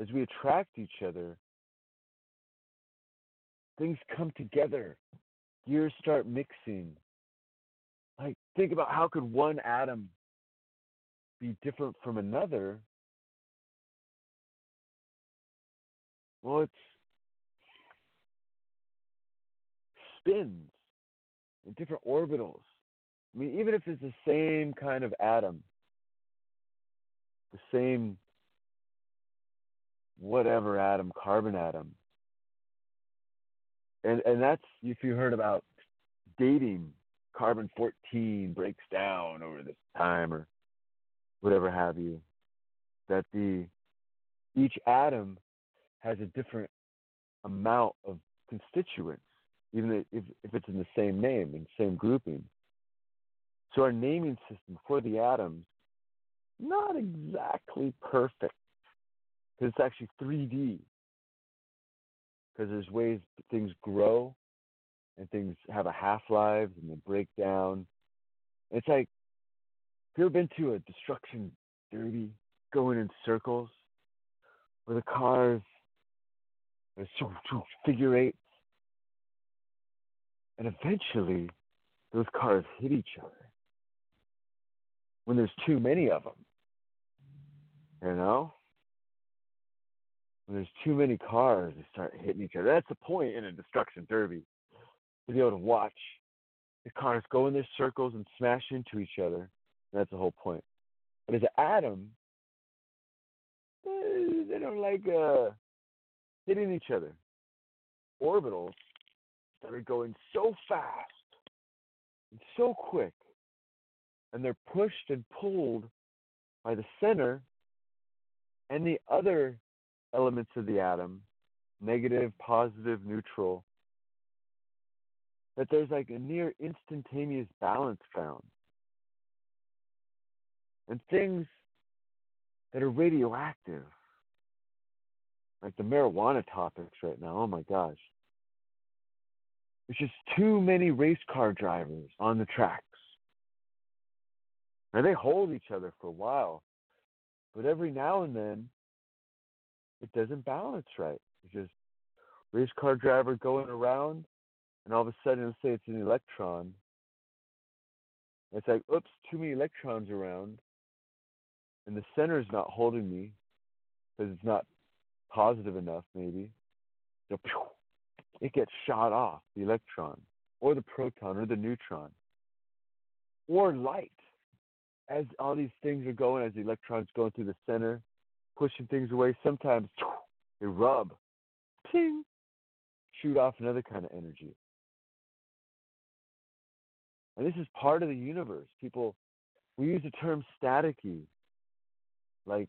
as we attract each other, things come together. Gears start mixing. Like, think about how could one atom be different from another? Well, it spins in different orbitals. I mean, even if it's the same kind of atom, the same whatever atom, carbon atom. And that's, if you heard about dating, carbon 14 breaks down over this time or whatever have you, that each atom has a different amount of constituents, even if it's in the same name and same grouping. So our naming system for the atoms, not exactly perfect, because it's actually 3D. Because there's ways things grow and things have a half-life and they break down. It's like, have you ever been to a destruction derby going in circles where the cars figure eights? And eventually, those cars hit each other when there's too many of them, you know? When there's too many cars, they start hitting each other. That's the point in a destruction derby, to be able to watch the cars go in their circles and smash into each other. And that's the whole point. But as an atom, they don't like hitting each other. Orbitals that are going so fast and so quick, and they're pushed and pulled by the center and the other elements of the atom, negative, positive, neutral, that there's like a near instantaneous balance found. And things that are radioactive, like the marijuana topics right now, oh my gosh. There's just too many race car drivers on the tracks. Now, they hold each other for a while, but every now and then, it doesn't balance right. It's just race car driver going around, and all of a sudden, let's say it's an electron. It's like, oops, too many electrons around, and the center is not holding me because it's not positive enough, maybe. So it gets shot off, the electron, or the proton, or the neutron, or light. As all these things are going, as the electrons going through the center, pushing things away, sometimes they rub, ping, shoot off another kind of energy. And this is part of the universe. People, we use the term staticky. Like,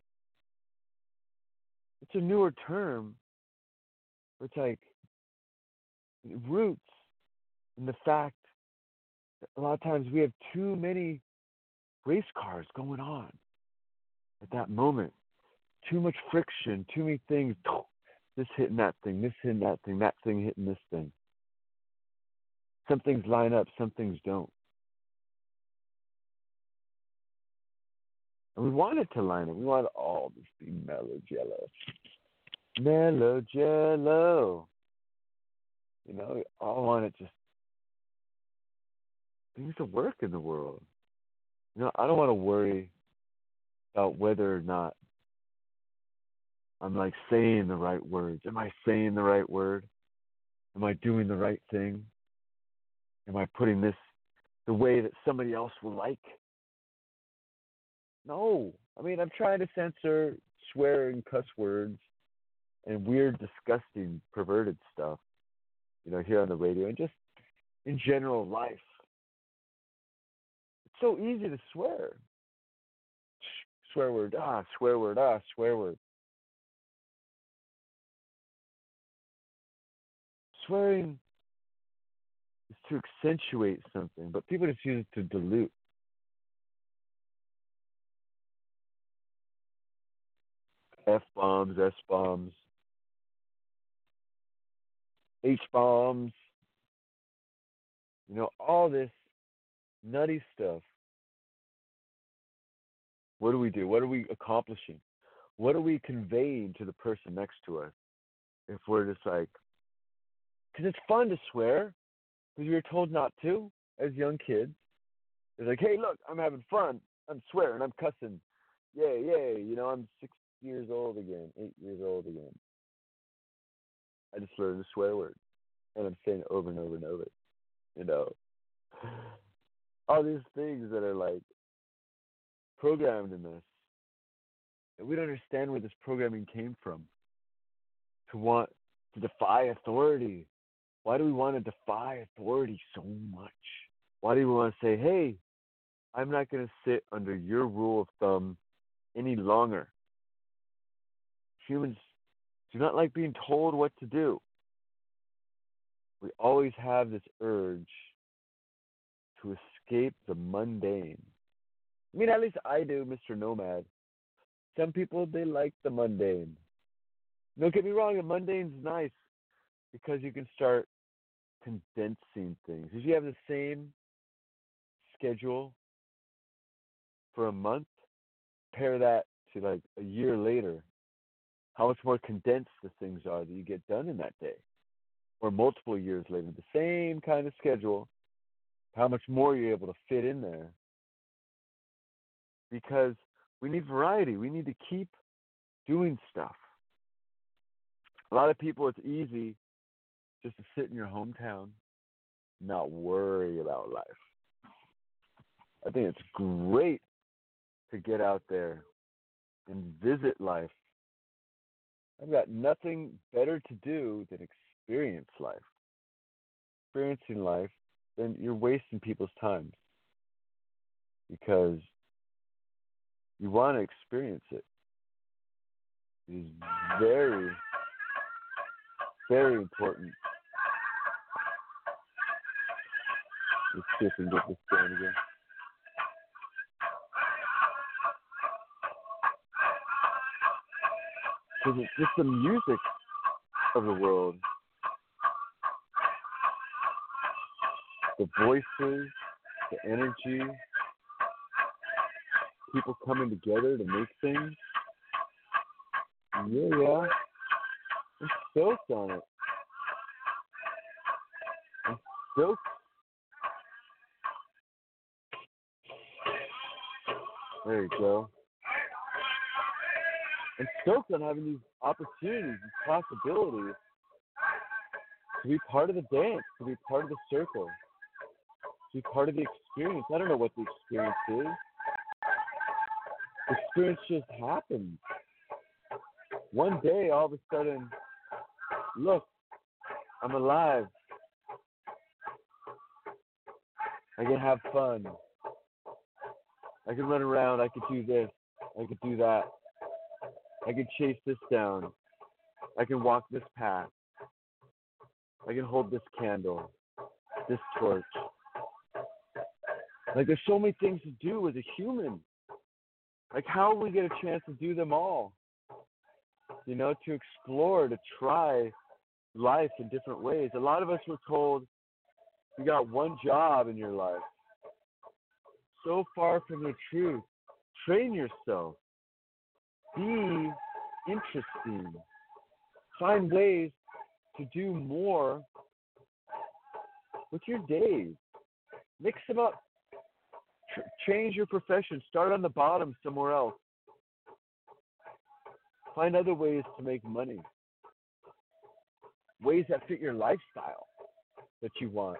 it's a newer term. It's like, it roots in the fact that a lot of times we have too many race cars going on at that moment. Too much friction, too many things, this hitting that thing, this hitting that thing hitting this thing. Some things line up, some things don't. And we want it to line up. We want all this to be mellow jello. Mellow jello. You know, we all want it just things to work in the world. You know, I don't want to worry about whether or not I'm like saying the right words. Am I saying the right word? Am I doing the right thing? Am I putting this the way that somebody else will like? No. I mean, I'm trying to censor swearing, cuss words, and weird, disgusting, perverted stuff, you know, here on the radio and just in general life. It's so easy to swear. Swear word, ah, swear word, ah, swear word. Swearing to accentuate something, but people just use it to dilute. F-bombs, S-bombs, H-bombs, you know, all this nutty stuff. What do we do? What are we accomplishing? What are we conveying to the person next to us if we're just like, because it's fun to swear because we were told not to as young kids. It's like, hey, look, I'm having fun. I'm swearing. I'm cussing. Yay, yay. You know, I'm 6 years old again, 8 years old again. I just learned a swear word, and I'm saying it over and over and over. You know, all these things that are like programmed in us, and we don't understand where this programming came from. To want to defy authority. Why do we want to defy authority so much? Why do we want to say, hey, I'm not going to sit under your rule of thumb any longer? Humans do not like being told what to do. We always have this urge to escape the mundane. I mean, at least I do, Mr. Nomad. Some people, they like the mundane. Don't get me wrong, the mundane's nice because you can start condensing things. If you have the same schedule for a month, pair that to like a year later, how much more condensed the things are that you get done in that day. Or multiple years later, the same kind of schedule, how much more you're able to fit in there. Because we need variety. We need to keep doing stuff. A lot of people, it's easy just to sit in your hometown, not worry about life. I think it's great to get out there and visit life. I've got nothing better to do than experience life. Experiencing life, then you're wasting people's time because you want to experience it. It is very, very important. Let's see if we can get this going again. Because it's just the music of the world. The voices, the energy, people coming together to make things. Yeah. I'm stoked on it. I'm stoked. There you go. I'm stoked on having these opportunities, these possibilities to be part of the dance, to be part of the circle, to be part of the experience. I don't know what the experience is. The experience just happens. One day, all of a sudden, look, I'm alive. I can have fun. I can run around. I could do this. I could do that. I can chase this down. I can walk this path. I can hold this candle, this torch. Like, there's so many things to do as a human. Like, how will we get a chance to do them all? You know, to explore, to try life in different ways. A lot of us were told, you got one job in your life. So far from the truth. Train yourself. Be interesting. Find ways to do more with your days. Mix them up. Change your profession. Start on the bottom somewhere else. Find other ways to make money. Ways that fit your lifestyle that you want.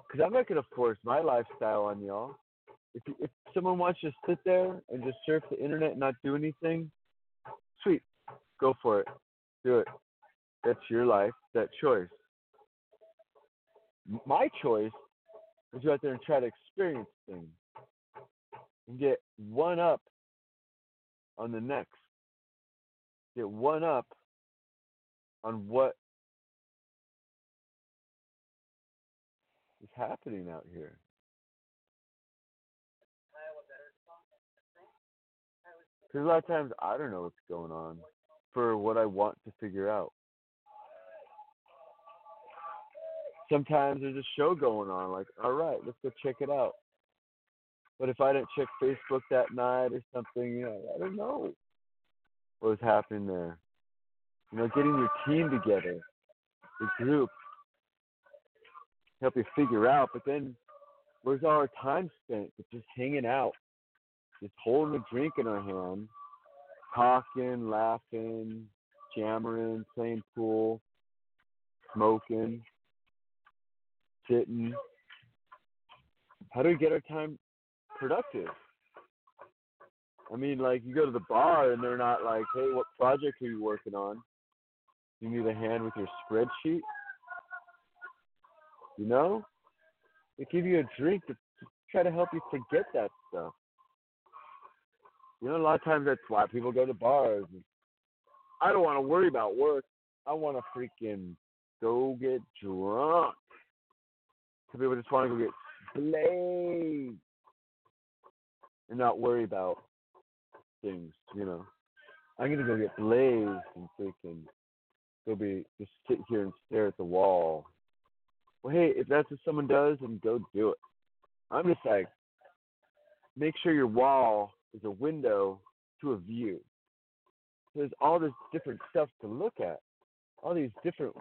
Because I'm not going to force my lifestyle on y'all. If someone wants you to sit there and just surf the internet and not do anything, sweet, go for it. Do it. That's your life, that choice. My choice is to go out there and try to experience things and get one up on the next. Get one up on what happening out here? Because a lot of times I don't know what's going on for what I want to figure out. Sometimes there's a show going on, like, all right, let's go check it out. But if I didn't check Facebook that night or something, you know, I don't know what was happening there. You know, getting your team together, the group, help you figure out. But then where's all our time spent? But just hanging out, just holding a drink in our hand, talking, laughing, jammering, playing pool, smoking, sitting. How do we get our time productive? I mean, like, you go to the bar and they're not like, hey, what project are you working on? You need a hand with your spreadsheet? You know? They give you a drink to try to help you forget that stuff. You know, a lot of times that's why people go to bars. I don't want to worry about work. I want to freaking go get drunk. Some people just want to go get blazed and not worry about things, you know. I'm going to go get blazed and freaking go be just sit here and stare at the wall. Well, hey, if that's what someone does, then go do it. I'm just like, make sure your wall is a window to a view. There's all this different stuff to look at, all these different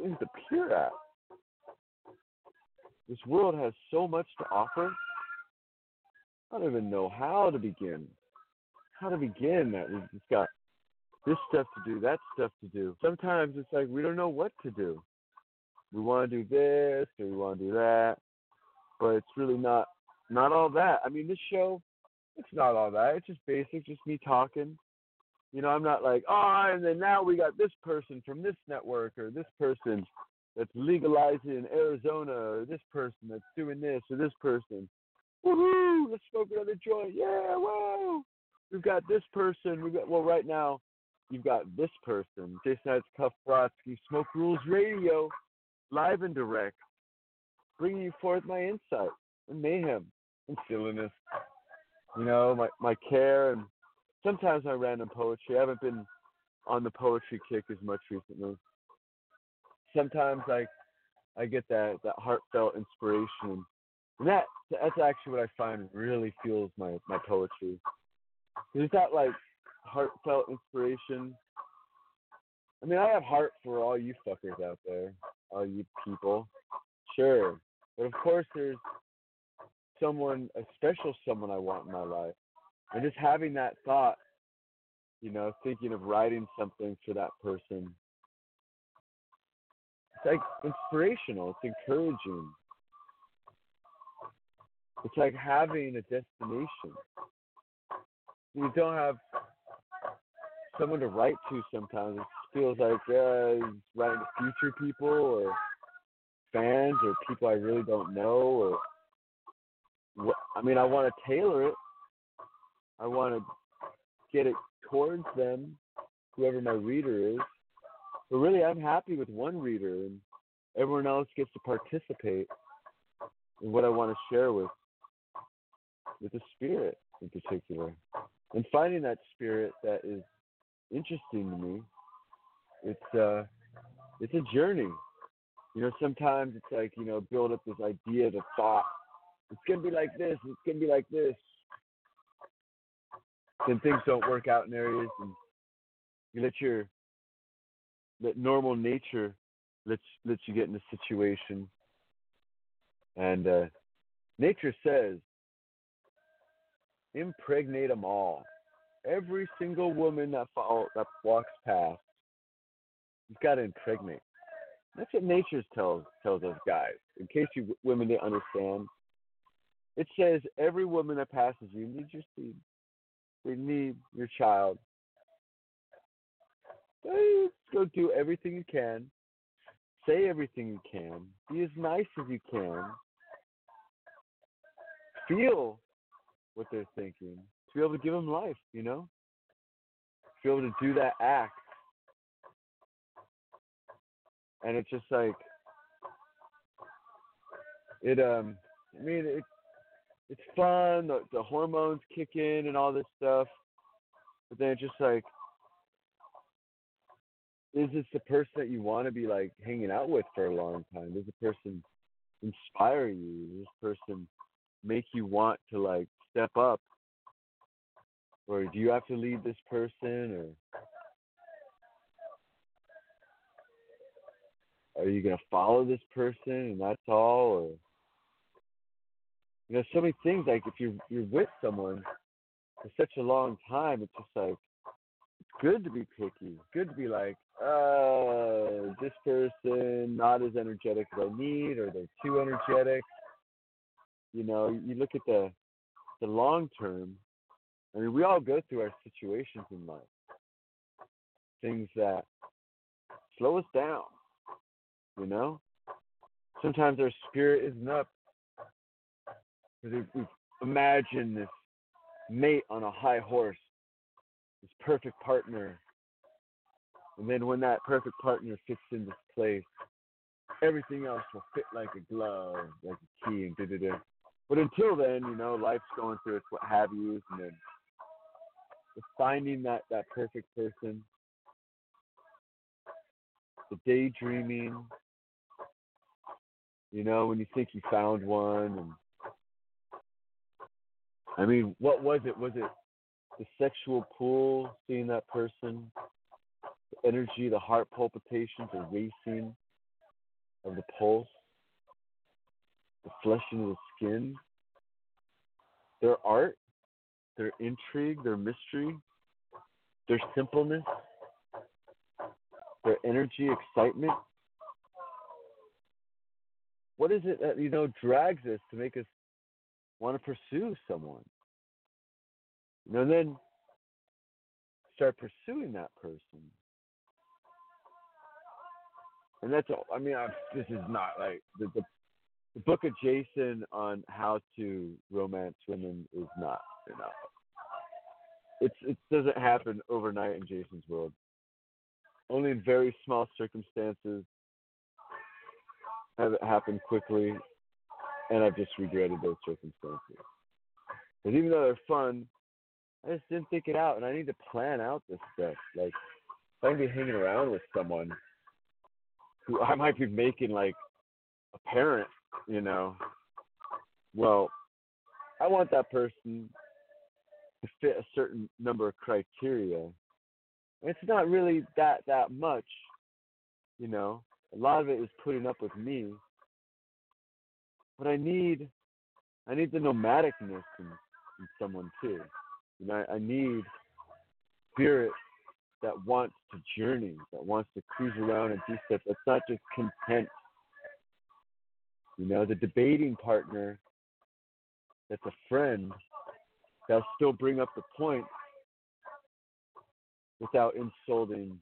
things to peer at. This world has so much to offer. I don't even know how to begin. That we've just got this stuff to do, that stuff to do. Sometimes it's like we don't know what to do. We want to do this or we want to do that, but it's really not all that. I mean, this show, it's not all that. It's just basic, just me talking. You know, I'm not like, oh, and then now we got this person from this network or this person that's legalizing in Arizona or this person that's doing this or this person. Woohoo! Let's smoke another joint. Yeah, whoa! We've got this person. Well, right now, you've got this person. Jason Isaac Brodsky, Smoke Rules Radio, live and direct, bringing you forth my insight and mayhem and silliness. You know, my care and sometimes my random poetry. I haven't been on the poetry kick as much recently. Sometimes I get that heartfelt inspiration. And that's actually what I find really fuels my poetry. It's not like heartfelt inspiration. I mean, I have heart for all you fuckers out there, all you people. Sure. But of course there's a special someone I want in my life. And just having that thought, you know, thinking of writing something for that person. It's like inspirational. It's encouraging. It's like having a destination. You don't have someone to write to sometimes. It feels like writing to future people or fans or people I really don't know. I mean, I want to tailor it. I want to get it towards them, whoever my reader is. But really, I'm happy with one reader, and everyone else gets to participate in what I want to share with the spirit in particular. And finding that spirit that is interesting to me, it's a journey. You know, sometimes it's like, you know, build up this idea, the thought. It's going to be like this, it's going to be like this. Then things don't work out in areas, and you let normal nature lets you get in a situation. And nature says, impregnate them all. Every single woman that walks past, you've got to impregnate. That's what nature tells us guys. In case you women didn't understand, it says every woman that passes you needs your seed. They need your child. Go do everything you can. Say everything you can. Be as nice as you can. Feel what they're thinking. To be able to give them life, you know? To be able to do that act. And it's just like, It's fun. The hormones kick in and all this stuff, but then it's just like, is this the person that you want to be like hanging out with for a long time? Does the person inspire you? Does this person make you want to like step up, or do you have to lead this person, or are you going to follow this person and that's all? Or, you know, so many things, like if you're with someone for such a long time, it's just like, it's good to be picky. It's good to be like, oh, this person not as energetic as I need, or they're too energetic. You know, you look at the long term. I mean, we all go through our situations in life, things that slow us down, you know? Sometimes our spirit isn't up because we imagine this mate on a high horse, this perfect partner. And then when that perfect partner fits in this place, everything else will fit like a glove, like a key, and da-da-da. But until then, you know, life's going through its what have yous, and then finding that perfect person, the daydreaming, you know, when you think you found one. And I mean, what was it? Was it the sexual pull, seeing that person, the energy, the heart palpitations, the racing of the pulse, the flesh into the skin, their art, their intrigue, their mystery, their simpleness, their energy, excitement? What is it that, you know, drags us to make us want to pursue someone? You know, and then start pursuing that person. And that's all. I mean, this is not like the book of Jason on how to romance women is not enough. It doesn't happen overnight in Jason's world. Only in very small circumstances have it happened quickly, and I've just regretted those circumstances. But even though they're fun, I just didn't think it out, and I need to plan out this stuff. Like, if I can be hanging around with someone who I might be making like a parent, you know, well, I want that person to fit a certain number of criteria. It's not really that much, you know. A lot of it is putting up with me. But I need the nomadicness in someone too. You know, I need spirit that wants to journey, that wants to cruise around and do stuff. That's not just content. You know, the debating partner that's a friend that'll still bring up the point without insulting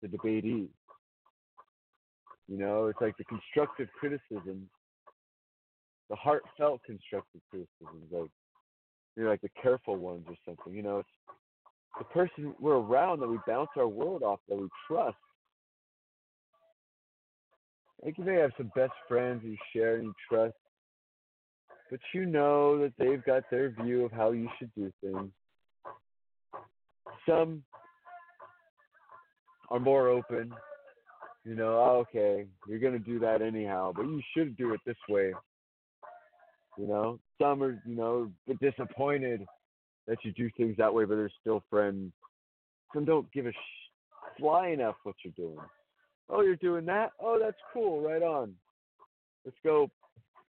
the debatee. You know, it's like the constructive criticism, the heartfelt constructive criticism, like, you know, like the careful ones or something. You know, it's the person we're around that we bounce our world off, that we trust. Like, you may have some best friends you share and you trust, but you know that they've got their view of how you should do things. Some are more open, you know, oh, okay, you're going to do that anyhow, but you should do it this way. You know, some are, you know, disappointed that you do things that way, but they're still friends. Some don't give a fly enough what you're doing. Oh, you're doing that? Oh, that's cool. Right on. Let's go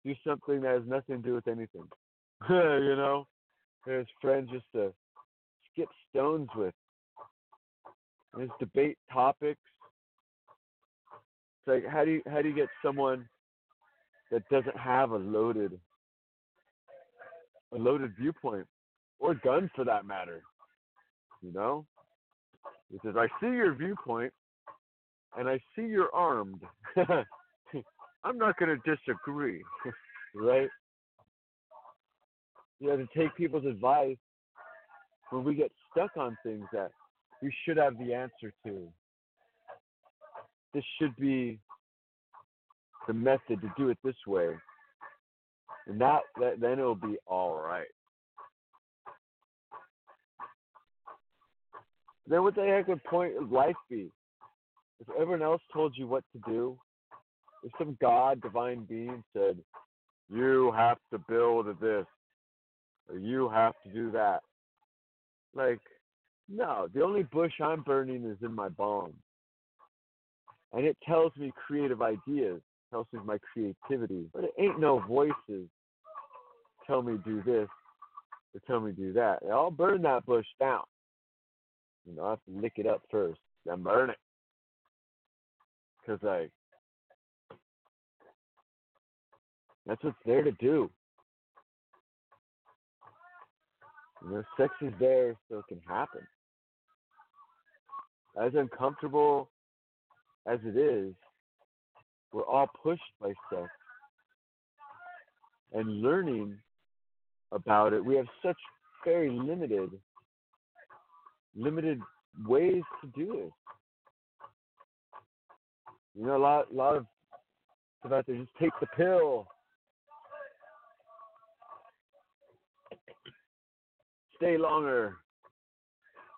do something that has nothing to do with anything. You know, there's friends just to skip stones with. There's debate topics. It's like, how do you get someone that doesn't have a loaded viewpoint, or gun for that matter? You know, it says, I see your viewpoint, and I see you're armed. I'm not going to disagree, right? You have to take people's advice when we get stuck on things that we should have the answer to. This should be the method to do it this way. And then it'll be all right. Then what the heck would point of life be? If everyone else told you what to do, if some God, divine being said, you have to build this, or you have to do that. Like, no, the only bush I'm burning is in my bomb. And it tells me creative ideas, tells me my creativity, but it ain't no voices tell me do this or tell me do that. I'll burn that bush down. You know, I have to lick it up first, then burn it. Because, like, that's what's there to do. You know, sex is there so it can happen. As uncomfortable as it is, we're all pushed by sex. And learning about it, we have such very limited ways to do it. You know, a lot of people out there just take the pill. Stay longer.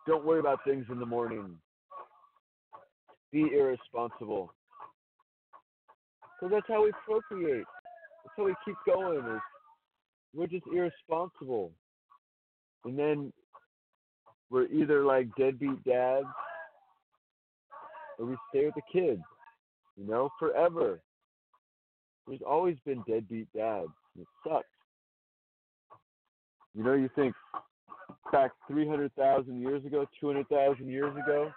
Don't worry about things in the morning. Be irresponsible. So that's how we procreate. That's how we keep going. Is we're just irresponsible. And then we're either like deadbeat dads or we stay with the kids, you know, forever. There's always been deadbeat dads. It sucks. You know, you think back 300,000 years ago, 200,000 years ago,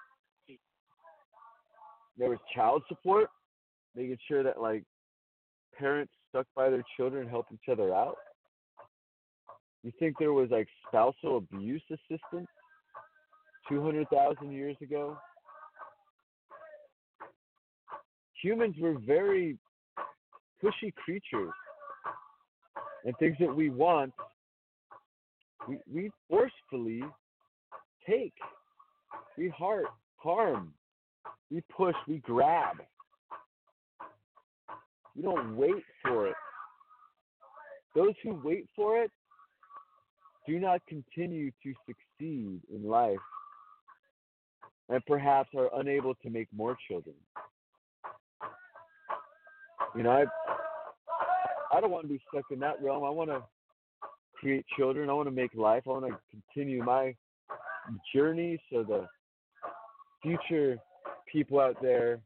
there was child support, making sure that, like, parents stuck by their children help each other out. You think there was, like, spousal abuse assistance 200,000 years ago? Humans were very pushy creatures. And things that we want, we forcefully take. We harm. We push. We grab. We don't wait for it. Those who wait for it do not continue to succeed in life and perhaps are unable to make more children. You know, I don't want to be stuck in that realm. I want to create children. I want to make life. I want to continue my journey so the future people out there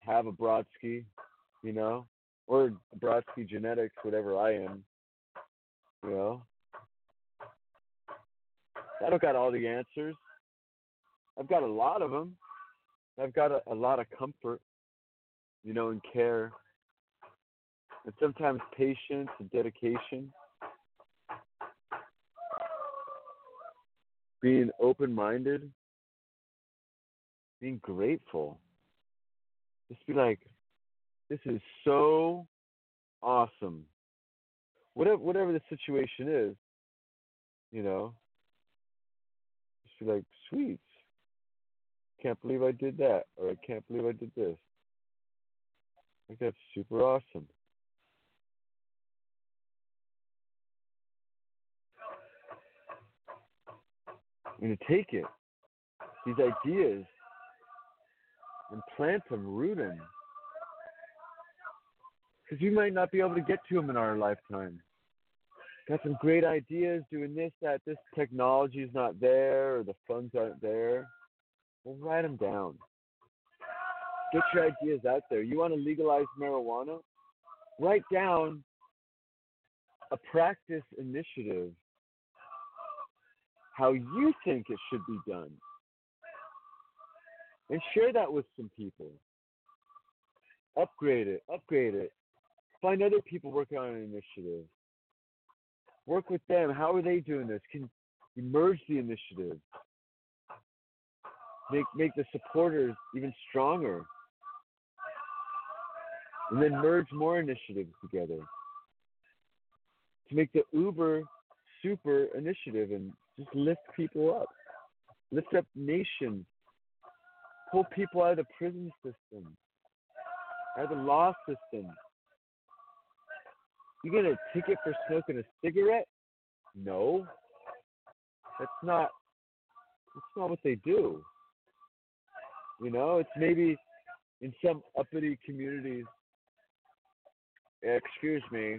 have a Brodsky, you know, or Brodsky genetics, whatever I am, you know. I don't got all the answers. I've got a lot of them. I've got a lot of comfort, you know, and care. And sometimes patience and dedication. Being open-minded. Being grateful. Just be like, this is so awesome. Whatever the situation is, you know. Just be like, sweet. Can't believe I did that. Or I can't believe I did this. I think that's super awesome. I'm going to take it. These ideas and plant them, root them. Because we might not be able to get to them in our lifetime. Got some great ideas doing this, that, this technology is not there or the funds aren't there. Well, write them down. Get your ideas out there. You want to legalize marijuana? Write down a practice initiative, how you think it should be done. And share that with some people. Upgrade it. Find other people working on an initiative. Work with them. How are they doing this? Can you merge the initiative? Make the supporters even stronger. And then merge more initiatives together. To make the uber super initiative and just lift people up. Lift up nations. Pull people out of the prison system, out of the law system. You get a ticket for smoking a cigarette? No. That's not what they do. You know, it's maybe in some uppity communities. Excuse me.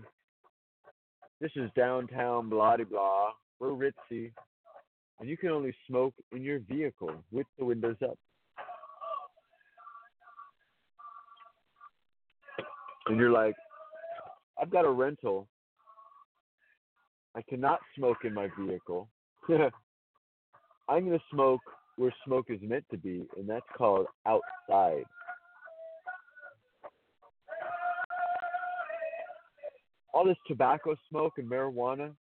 This is downtown blah-de-blah. We're ritzy. And you can only smoke in your vehicle with the windows up. And you're like, I've got a rental. I cannot smoke in my vehicle. I'm going to smoke where smoke is meant to be, and that's called outside. All this tobacco smoke and marijuana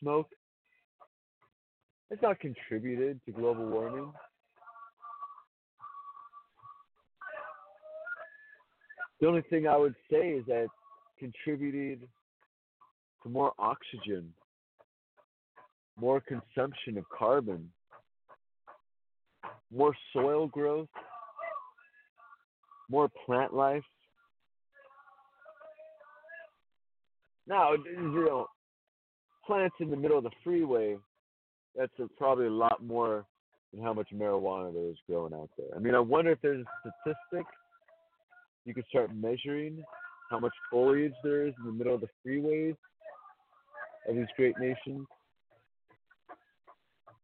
smoke, it's not contributed to global warming. The only thing I would say is that it's contributed to more oxygen, more consumption of carbon, more soil growth, more plant life. Now, you know, plants in the middle of the freeway, that's probably a lot more than how much marijuana there is growing out there. I mean, I wonder if there's a statistic you could start measuring how much foliage there is in the middle of the freeways of these great nations.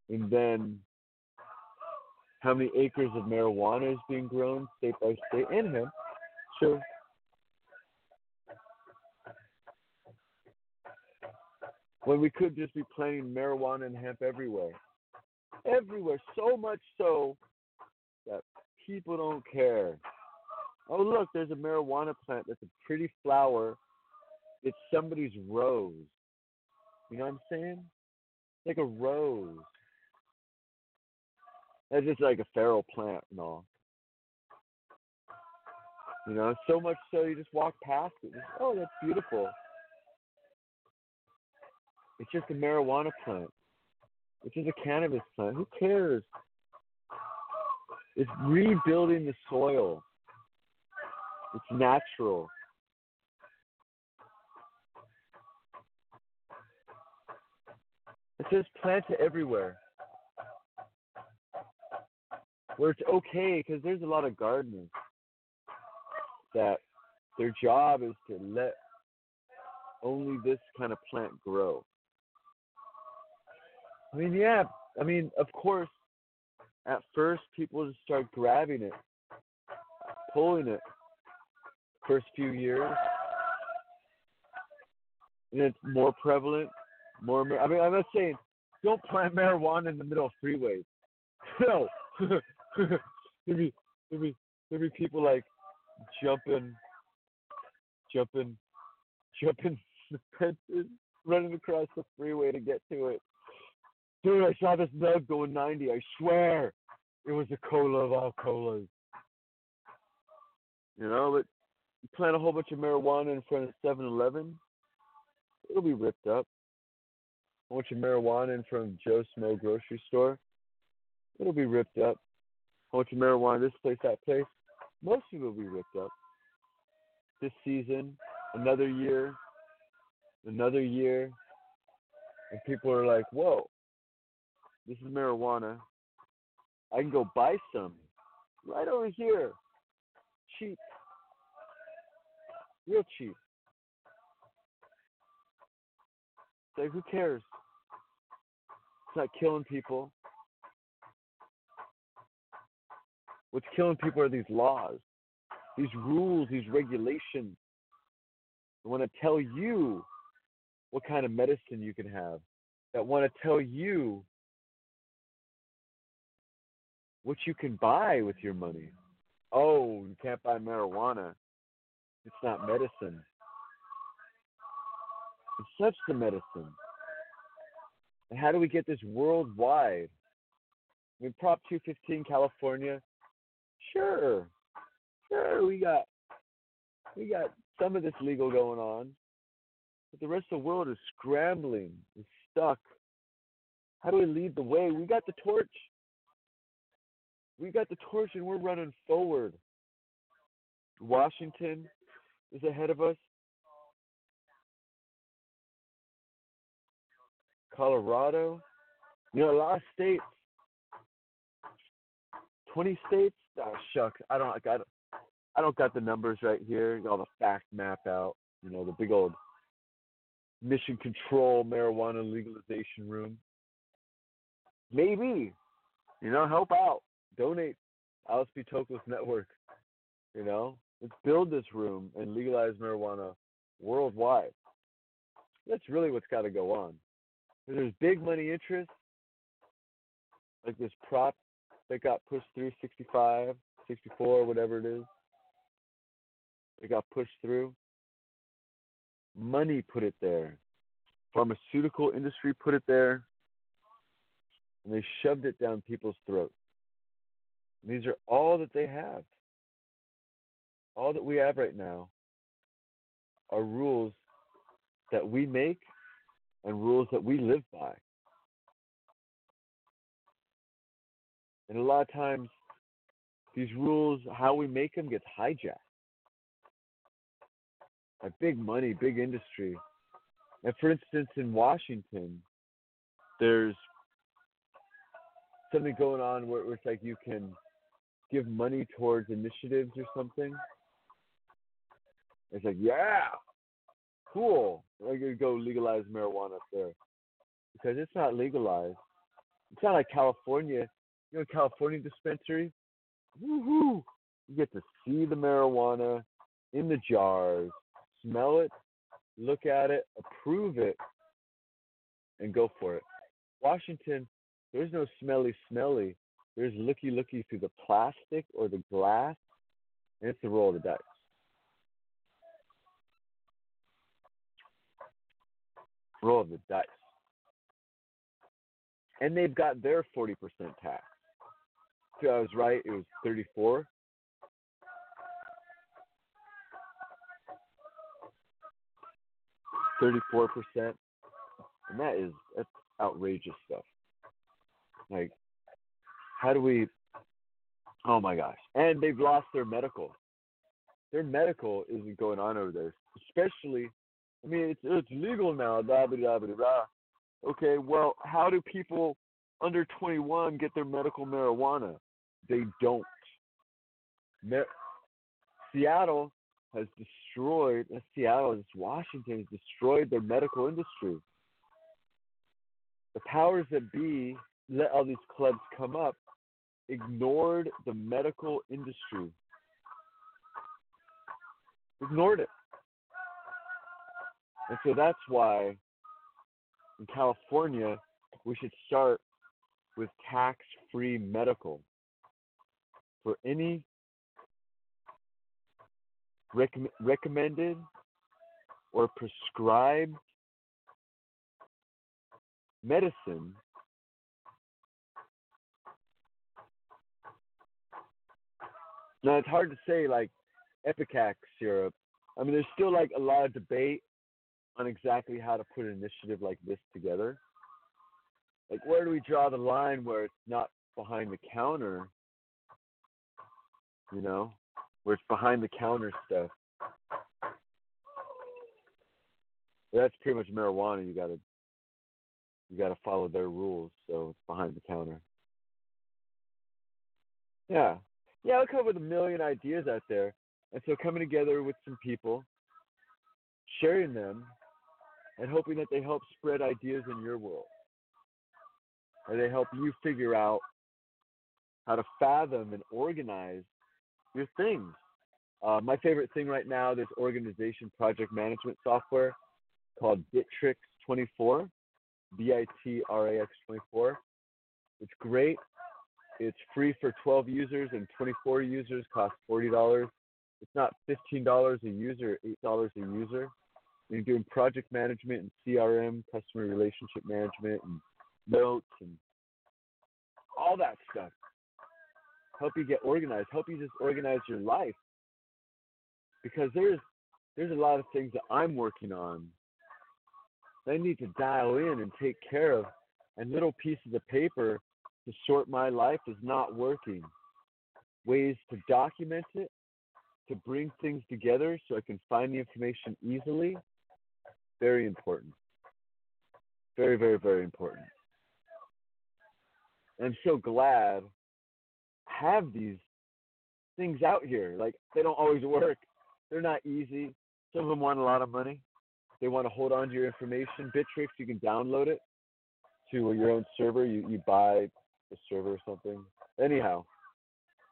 And then how many acres of marijuana is being grown state by state and hemp. Sure. When we could just be planting marijuana and hemp everywhere. Everywhere. So much so that people don't care. Oh, look, there's a marijuana plant that's a pretty flower. It's somebody's rose. You know what I'm saying? Like a rose. That's just like a feral plant and all. You know, so much so you just walk past it. Just, oh, that's beautiful. It's just a marijuana plant. It's just a cannabis plant. Who cares? It's rebuilding the soil. It's natural. It says plant it everywhere. Where it's okay, because there's a lot of gardeners that their job is to let only this kind of plant grow. I mean, yeah. I mean, of course, at first people just start grabbing it, pulling it, first few years, and it's more prevalent. I mean, I'm not saying don't plant marijuana in the middle of freeways. No. There'd be people like jumping the fences, running across the freeway to get to it. Dude, I saw this nug going 90. I swear it was a cola of all colas. You know, but you plant a whole bunch of marijuana in front of 7-Eleven, it'll be ripped up. A bunch of marijuana in front of Joe Smo grocery store, it'll be ripped up. A bunch of marijuana this place, that place, most of it will be ripped up. This season, another year, and people are like, whoa, this is marijuana. I can go buy some right over here. Cheap. Real cheap. It's like, who cares? It's not killing people. What's killing people are these laws, these rules, these regulations. They want to tell you what kind of medicine you can have. That want to tell you what you can buy with your money. Oh, you can't buy marijuana. It's not medicine. It's such the medicine. And how do we get this worldwide? I mean, Prop 215, California. Sure, we got some of this legal going on, but the rest of the world is scrambling, is stuck. How do we lead the way? We got the torch. We got the torch, and we're running forward. Washington is ahead of us. Colorado. You know, a lot of states, 20 states. Oh, shucks. I don't got the numbers right here. All the fact map out. You know, the big old mission control marijuana legalization room. Maybe, you know, help out, donate, Alice B. Toklas Network. You know, let's build this room and legalize marijuana worldwide. That's really what's got to go on. There's big money interest, like this prop that got pushed through 65, 64, whatever it is. It got pushed through. Money put it there. Pharmaceutical industry put it there. And they shoved it down people's throats. And these are all that they have. All that we have right now are rules that we make and rules that we live by. And a lot of times, these rules, how we make them, gets hijacked by big money, big industry. And for instance, in Washington, there's something going on where it's like you can give money towards initiatives or something. It's like, yeah, cool. I'm going to go legalize marijuana up there because it's not legalized. It's not like California. You know, California dispensary, woohoo! You get to see the marijuana in the jars, smell it, look at it, approve it, and go for it. Washington, there's no smelly. There's looky through the plastic or the glass, and it's the roll of the dice. Roll of the dice. And they've got their 40% tax. So I was right, it was 34. $34%, and that's outrageous stuff. Like, how do we? Oh my gosh! And they've lost their medical. Their medical isn't going on over there, especially. I mean, it's legal now. Blah blah blah blah blah. Okay, well, how do people under 21 get their medical marijuana? They don't. Seattle has destroyed. Not Seattle, it's Washington has destroyed their medical industry. The powers that be let all these clubs come up, ignored the medical industry. Ignored it. And so that's why in California, we should start with tax-free medical for any recommended or prescribed medicine . Now, it's hard to say, like, Epicax syrup. I mean, there's still, like, a lot of debate on exactly how to put an initiative like this together. Like, where do we draw the line where it's not behind the counter, you know, where it's behind the counter stuff? That's pretty much marijuana. You gotta follow their rules, so it's behind the counter. Yeah. Yeah, I'll come up with 1 million ideas out there. And so coming together with some people, sharing them, and hoping that they help spread ideas in your world. Or they help you figure out how to fathom and organize your things. My favorite thing right now, this organization project management software called Bitrix24, Bitrix24. It's great. It's free for 12 users, and 24 users cost $40. It's not $15 a user, $8 a user. And you're doing project management and CRM, customer relationship management, and notes, and all that stuff. Help you get organized. Help you just organize your life. Because there's a lot of things that I'm working on that I need to dial in and take care of, and little pieces of paper to sort my life is not working. Ways to document it, to bring things together so I can find the information easily, very important. Very, very, very important. And I'm so glad I have these things out here. Like, they don't always work. They're not easy. Some of them want a lot of money. They want to hold on to your information. Bitrix, you can download it to your own server. You buy a server or something. Anyhow,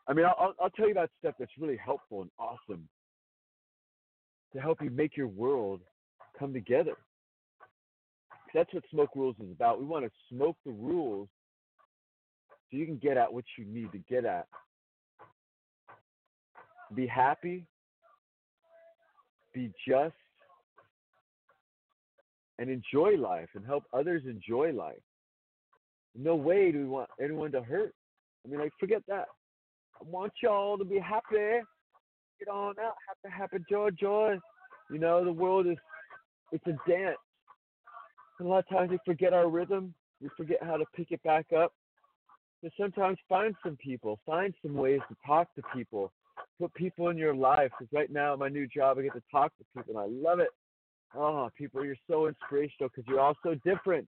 I mean, I'll tell you about stuff that's really helpful and awesome to help you make your world come together. That's what Smoke Rules is about. We want to smoke the rules so you can get at what you need to get at. Be happy, be just, and enjoy life and help others enjoy life. No way do we want anyone to hurt. I mean, like, forget that. I want y'all to be happy. Get on out. Happy, happy, joy, joy. You know, the world is, it's a dance. And a lot of times we forget our rhythm. We forget how to pick it back up. But sometimes find some people. Find some ways to talk to people. Put people in your life. Because right now, my new job, I get to talk to people, and I love it. Oh, people, you're so inspirational because you're all so different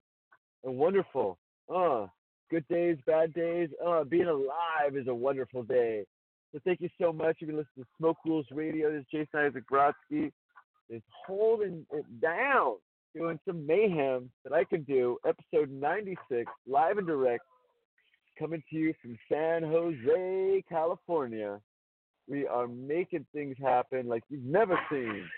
and wonderful. Oh, good days, bad days. Oh, being alive is a wonderful day. So thank you so much. You've been listening to Smoke Rules Radio. This is Jason Isaac Brodsky. It's holding it down, doing some mayhem that I can do. Episode 96, live and direct, coming to you from San Jose, California. We are making things happen like you've never seen.